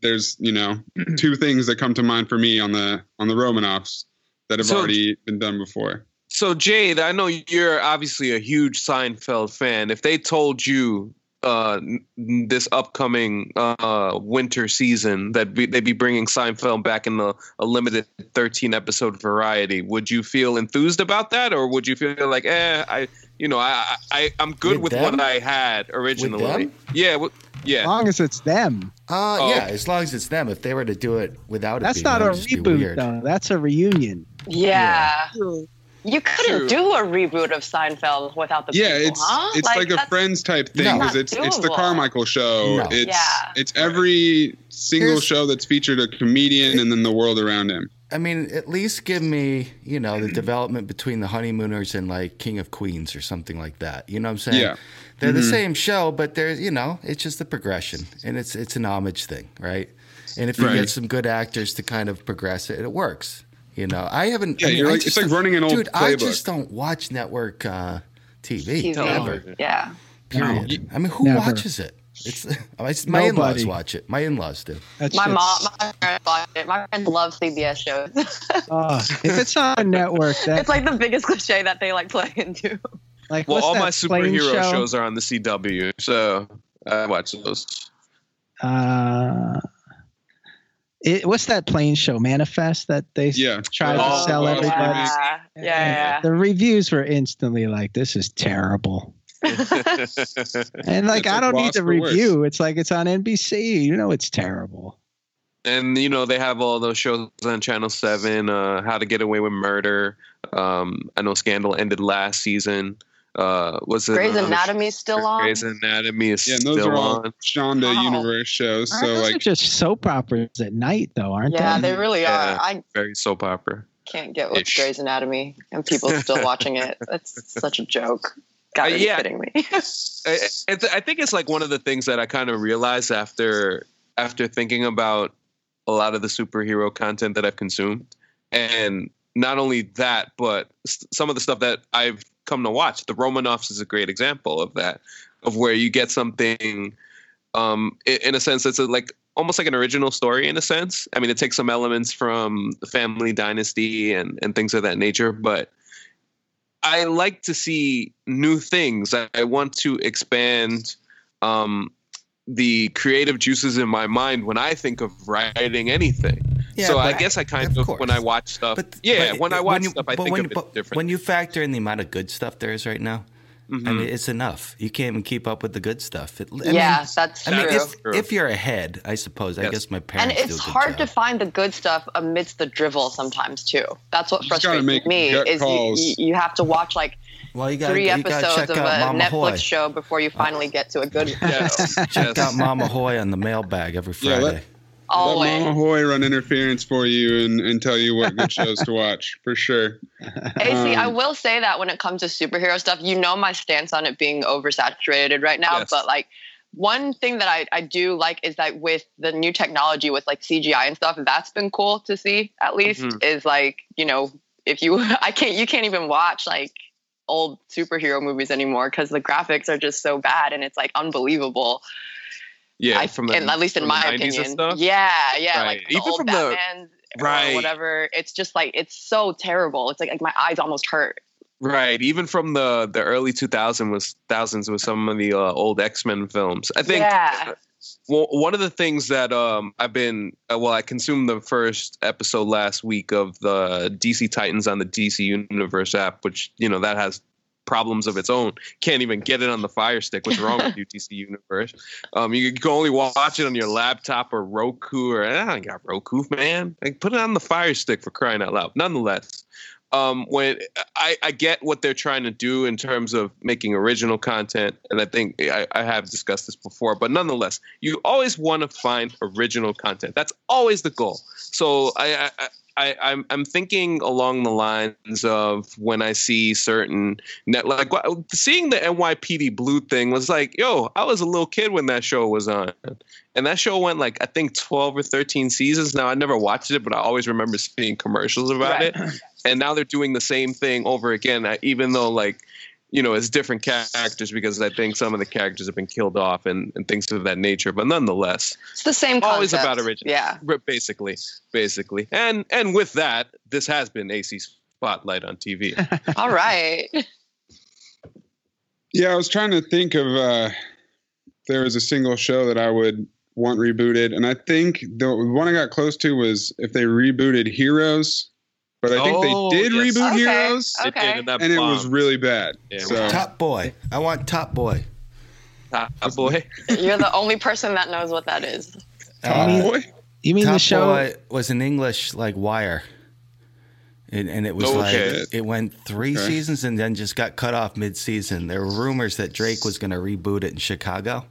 there's, you know, two things that come to mind for me on the on the Romanoffs that have so, already been done before. So, Jade, I know you're obviously a huge Seinfeld fan. If they told you Uh, this upcoming uh, winter season that be, they'd be bringing Seinfeld back in the, a limited thirteen episode variety. Would you feel enthused about that, or would you feel like, eh, I, you know, I, I, I'm good with, with what I had originally. With them? Yeah, w- yeah. As long as it's them. Uh, oh. Yeah, as long as it's them. If they were to do it without it, that's being, not a reboot though. That's a reunion. Yeah. yeah. You couldn't True. do a reboot of Seinfeld without the yeah, people, it's, huh? it's like, like a Friends type thing because no. it's it's the Carmichael show. No. It's yeah. it's every single Here's, show that's featured a comedian and then the world around him. I mean, at least give me, you know, the development between The Honeymooners and like King of Queens or something like that. You know what I'm saying? Yeah. They're mm-hmm. the same show, but there's, you know, it's just the progression and it's it's an homage thing, right? And if you right. get some good actors to kind of progress it, it works. You know, I haven't. Yeah, I mean, you're like, it's like running an old dude, playbook. I just don't watch network uh, T V, T V ever. Yeah. Period. No, I mean, who never. watches it? It's, it's my in-laws watch it. My in-laws do. That's my just... mom, my parents watch it. My parents love C B S shows. uh, if it's on a network, that... it's like the biggest cliche that they like play into. Like, well, all my superhero show? shows are on the C W, so I watch those. Uh. It, what's that plane show, Manifest, that they yeah. try to oh, sell everybody? Yeah, yeah, yeah. The reviews were instantly like, this is terrible. and like, I don't need the review. Worse. It's like, it's on N B C. You know, it's terrible. And, you know, they have all those shows on Channel seven, uh, How to Get Away with Murder. Um, I know Scandal ended last season. Uh, was it Grey's Anatomy is still on? Grey's Anatomy is yeah, still those are all on. Shonda wow. Universe shows. So those like are just soap operas at night, though, aren't yeah, they? Yeah, they really are. Yeah, I very soap opera. Can't get with Grey's Anatomy, and people still watching it. That's such a joke. God, are you yeah. kidding me? I, I think it's like one of the things that I kind of realized after after thinking about a lot of the superhero content that I've consumed, and not only that, but some of the stuff that I've come to watch. The Romanoffs is a great example of that, of where you get something, um, in a sense, it's a, like almost like an original story in a sense. I mean, it takes some elements from the Family Dynasty and, and things of that nature, but I like to see new things. I, I want to expand um, the creative juices in my mind when I think of writing anything. Yeah, so I guess I kind of, of when I watch stuff, but, yeah, but, when I watch when you, stuff, I think of you, it different. When you factor in the amount of good stuff there is right now, mm-hmm. I mean, it's enough. You can't even keep up with the good stuff. It, I yeah, mean, that's I true. Mean, if, true. If you're ahead, I suppose, yes. I guess my parents do a good job. And it's hard to find the good stuff amidst the drivel sometimes, too. That's what you frustrates me, is you, you have to watch, like, Well, you gotta, Three you episodes of a Netflix Hoy. show before you finally get to a good show. Yes. Check yes. out Mama Hoy on the mailbag every Friday. Yeah, let, Always. Let Mama Hoy run interference for you and, and tell you what good shows to watch, for sure. A C, um, I will say that when it comes to superhero stuff, you know my stance on it being oversaturated right now, yes. but like one thing that I, I do like is that with the new technology, with like C G I and stuff, that's been cool to see, at least, mm-hmm. is like, you know, if you, I can't, you can't even watch like, old superhero movies anymore because the graphics are just so bad and it's like unbelievable. Yeah, I, from the, and at least in my opinion. Stuff? Yeah, yeah, right. Like the Even old from Batman the, right. or whatever. It's just like it's so terrible. It's like, like my eyes almost hurt. Right. Even from the the early two thousand was thousands with some of the uh, old X-Men films. I think. Yeah. Well, one of the things that um, I've been uh, well, I consumed the first episode last week of the D C Titans on the D C Universe app, which, you know, that has problems of its own. Can't even get it on the Fire Stick. What's wrong with you, D C Universe? Um, you can only watch it on your laptop or Roku or I ain't got Roku, man. Like, put it on the Fire Stick for crying out loud. Nonetheless, um, when I, I get what they're trying to do in terms of making original content, and I think I, I have discussed this before, but nonetheless, you always want to find original content. That's always the goal. So I, I, I I'm, I'm thinking along the lines of when I see certain net, like seeing the N Y P D Blue thing was like, yo, I was a little kid when that show was on, and that show went like I think twelve or thirteen seasons. Now I never watched it, but I always remember seeing commercials about right. it. And now they're doing the same thing over again, even though, like, you know, it's different characters because I think some of the characters have been killed off and, and things of that nature. But nonetheless, it's the same concept. Always about original. Yeah. Basically, basically. And and with that, this has been A C Spotlight on T V. All right. Yeah, I was trying to think of uh, if there was a single show that I would want rebooted. And I think the one I got close to was if they rebooted Heroes. But I think oh, they did yes. reboot okay. Heroes, okay. Did, and, and it was really bad. Yeah, so. Top Boy. I want Top Boy. Top Boy? You're the only person that knows what that is. Top uh, Boy? You mean Top the show? Boy was an English, like, Wire. And, and it was okay. like, it went three okay. seasons and then just got cut off mid-season. There were rumors that Drake was going to reboot it in Chicago.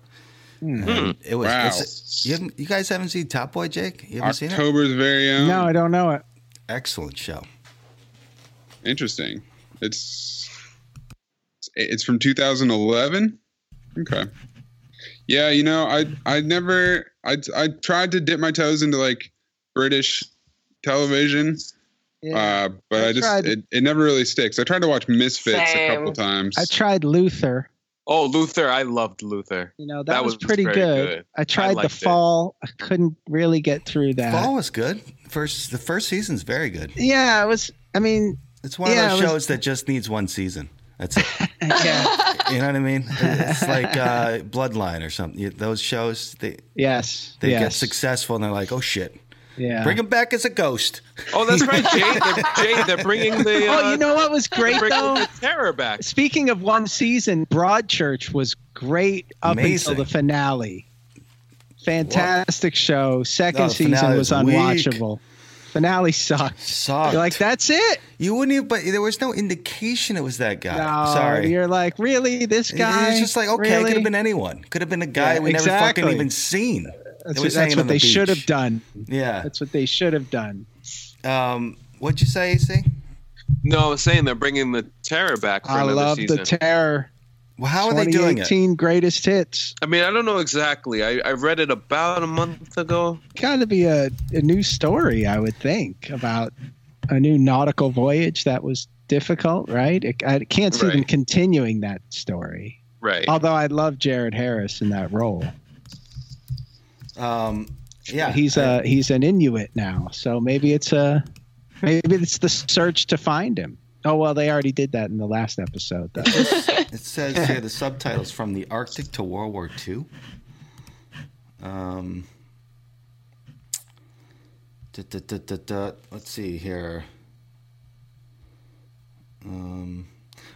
Mm. It was. Wow. It's, you, you guys haven't seen Top Boy, Jake? You haven't October's seen it? October's very own. No, I don't know it. Excellent show. Interesting. It's it's from two thousand eleven. Okay. Yeah, you know, I I never I I tried to dip my toes into like British television, yeah, uh, but I, I just it, it never really sticks. I tried to watch Misfits Same. a couple times. I tried Luther. Oh, Luther! I loved Luther. You know that, that was, was pretty good. good. I tried I The Fall. It. I couldn't really get through that. Fall was good. First, the first season's very good. Yeah, it was. I mean, it's one yeah, of those shows was, that just needs one season. That's it. Yeah. You know what I mean? It's like uh, Bloodline or something. Those shows, they yes, they yes. get successful and they're like, oh shit. Yeah. Bring him back as a ghost. Oh, that's right, Jay. They're, Jay, they're bringing the. Uh, oh, you know what was great though? The terror back. Speaking of one season, Broadchurch was great up Amazing. until the finale. Fantastic Whoa. show. Second no, season was unwatchable. Weak. Finale sucked. Sucked. You're like, that's it. You wouldn't even, but there was no indication it was that guy. No, sorry. You're like, really? This guy? It's just like, okay, really? It could have been anyone. Could have been a guy yeah, we exactly. never fucking even seen. That's what, that's what the they beach. should have done. Yeah. That's what they should have done. Um, what'd you say, A C? No, I was saying they're bringing the terror back for I another love season. The terror. Well, how are they doing it? twenty eighteen greatest hits. I mean, I don't know exactly. I, I read it about a month ago. Got to be a, a new story, I would think, about a new nautical voyage that was difficult, right? It, I can't see right. them continuing that story. Right. Although I love Jared Harris in that role. Um. Yeah. He's I, a he's an Inuit now, so maybe it's a maybe it's the search to find him. Oh, well, they already did that in the last episode, though. It says here the subtitles from the Arctic to World War Two. Um, da, da, da, da, da. Let's see here. Um,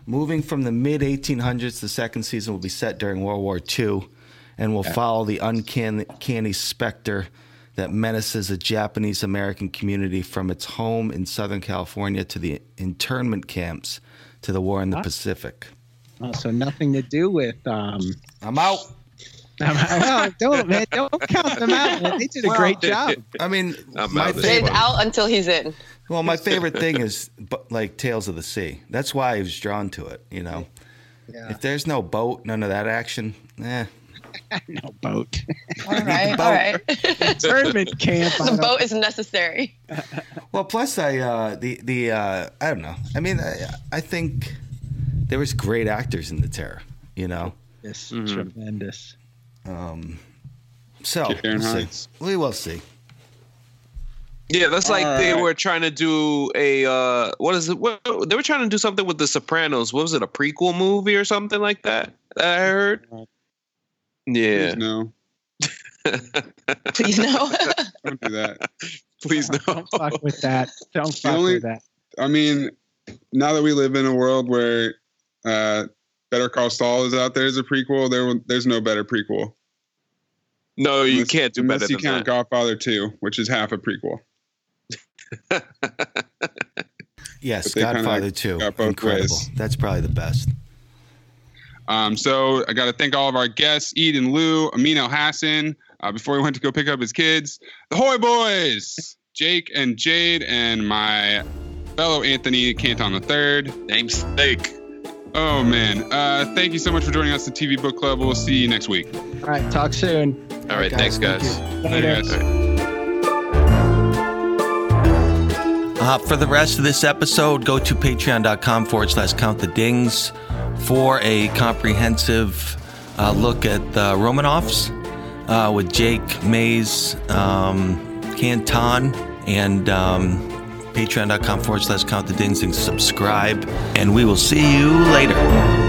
moving from the mid eighteen hundreds, the second season will be set during World War Two and will yeah. follow the uncanny specter that menaces a Japanese-American community from its home in Southern California to the internment camps to the war in the Pacific. Oh, so nothing to do with... Um, I'm out. I'm out. Well, don't, man. Don't count them out. Man. They did a well, great job. I mean... My out favorite, out until he's in. Well, my favorite thing is, like, Tales of the Sea. That's why I was drawn to it, you know? Yeah. If there's no boat, none of that action, eh... No boat. All right, boat. all right. Internment camp. The boat is necessary. Well, plus I, uh, the the uh, I don't know. I mean, I, I think there was great actors in the terror. You know, yes, mm-hmm. tremendous. Um, so we'll see. we will see. Yeah, that's like uh, they were trying to do a uh, what is it? What, they were trying to do something with The Sopranos. What was it? A prequel movie or something like that? that I heard. Yeah. Please no. Please no. Don't do that. Please no. Don't fuck with that. Don't fuck only, with that. I mean, now that we live in a world where uh, Better Call Saul is out there as a prequel, there there's no better prequel. No, you unless, can't do better than that. Unless you count Godfather two, which is half a prequel. Yes, Godfather two. Incredible. Ways. That's probably the best. Um, so I got to thank all of our guests, Eden Liu, Amin Elhassan, uh, before he went to go pick up his kids, the Hoy Boys, Jake and Jade, and my fellow Anthony Canton the third. Namesake. Oh, man. Uh, thank you so much for joining us at T V Book Club. We'll see you next week. All right. Talk soon. All right. All right guys, thanks, guys. Thank Later. Later, guys. Uh, for the rest of this episode, go to patreon.com forward slash count the dings. For a comprehensive uh, look at the Romanoffs uh, with Jake, Mayes, um, Canton, and um, patreon.com forward slash count the dings and subscribe. And we will see you later.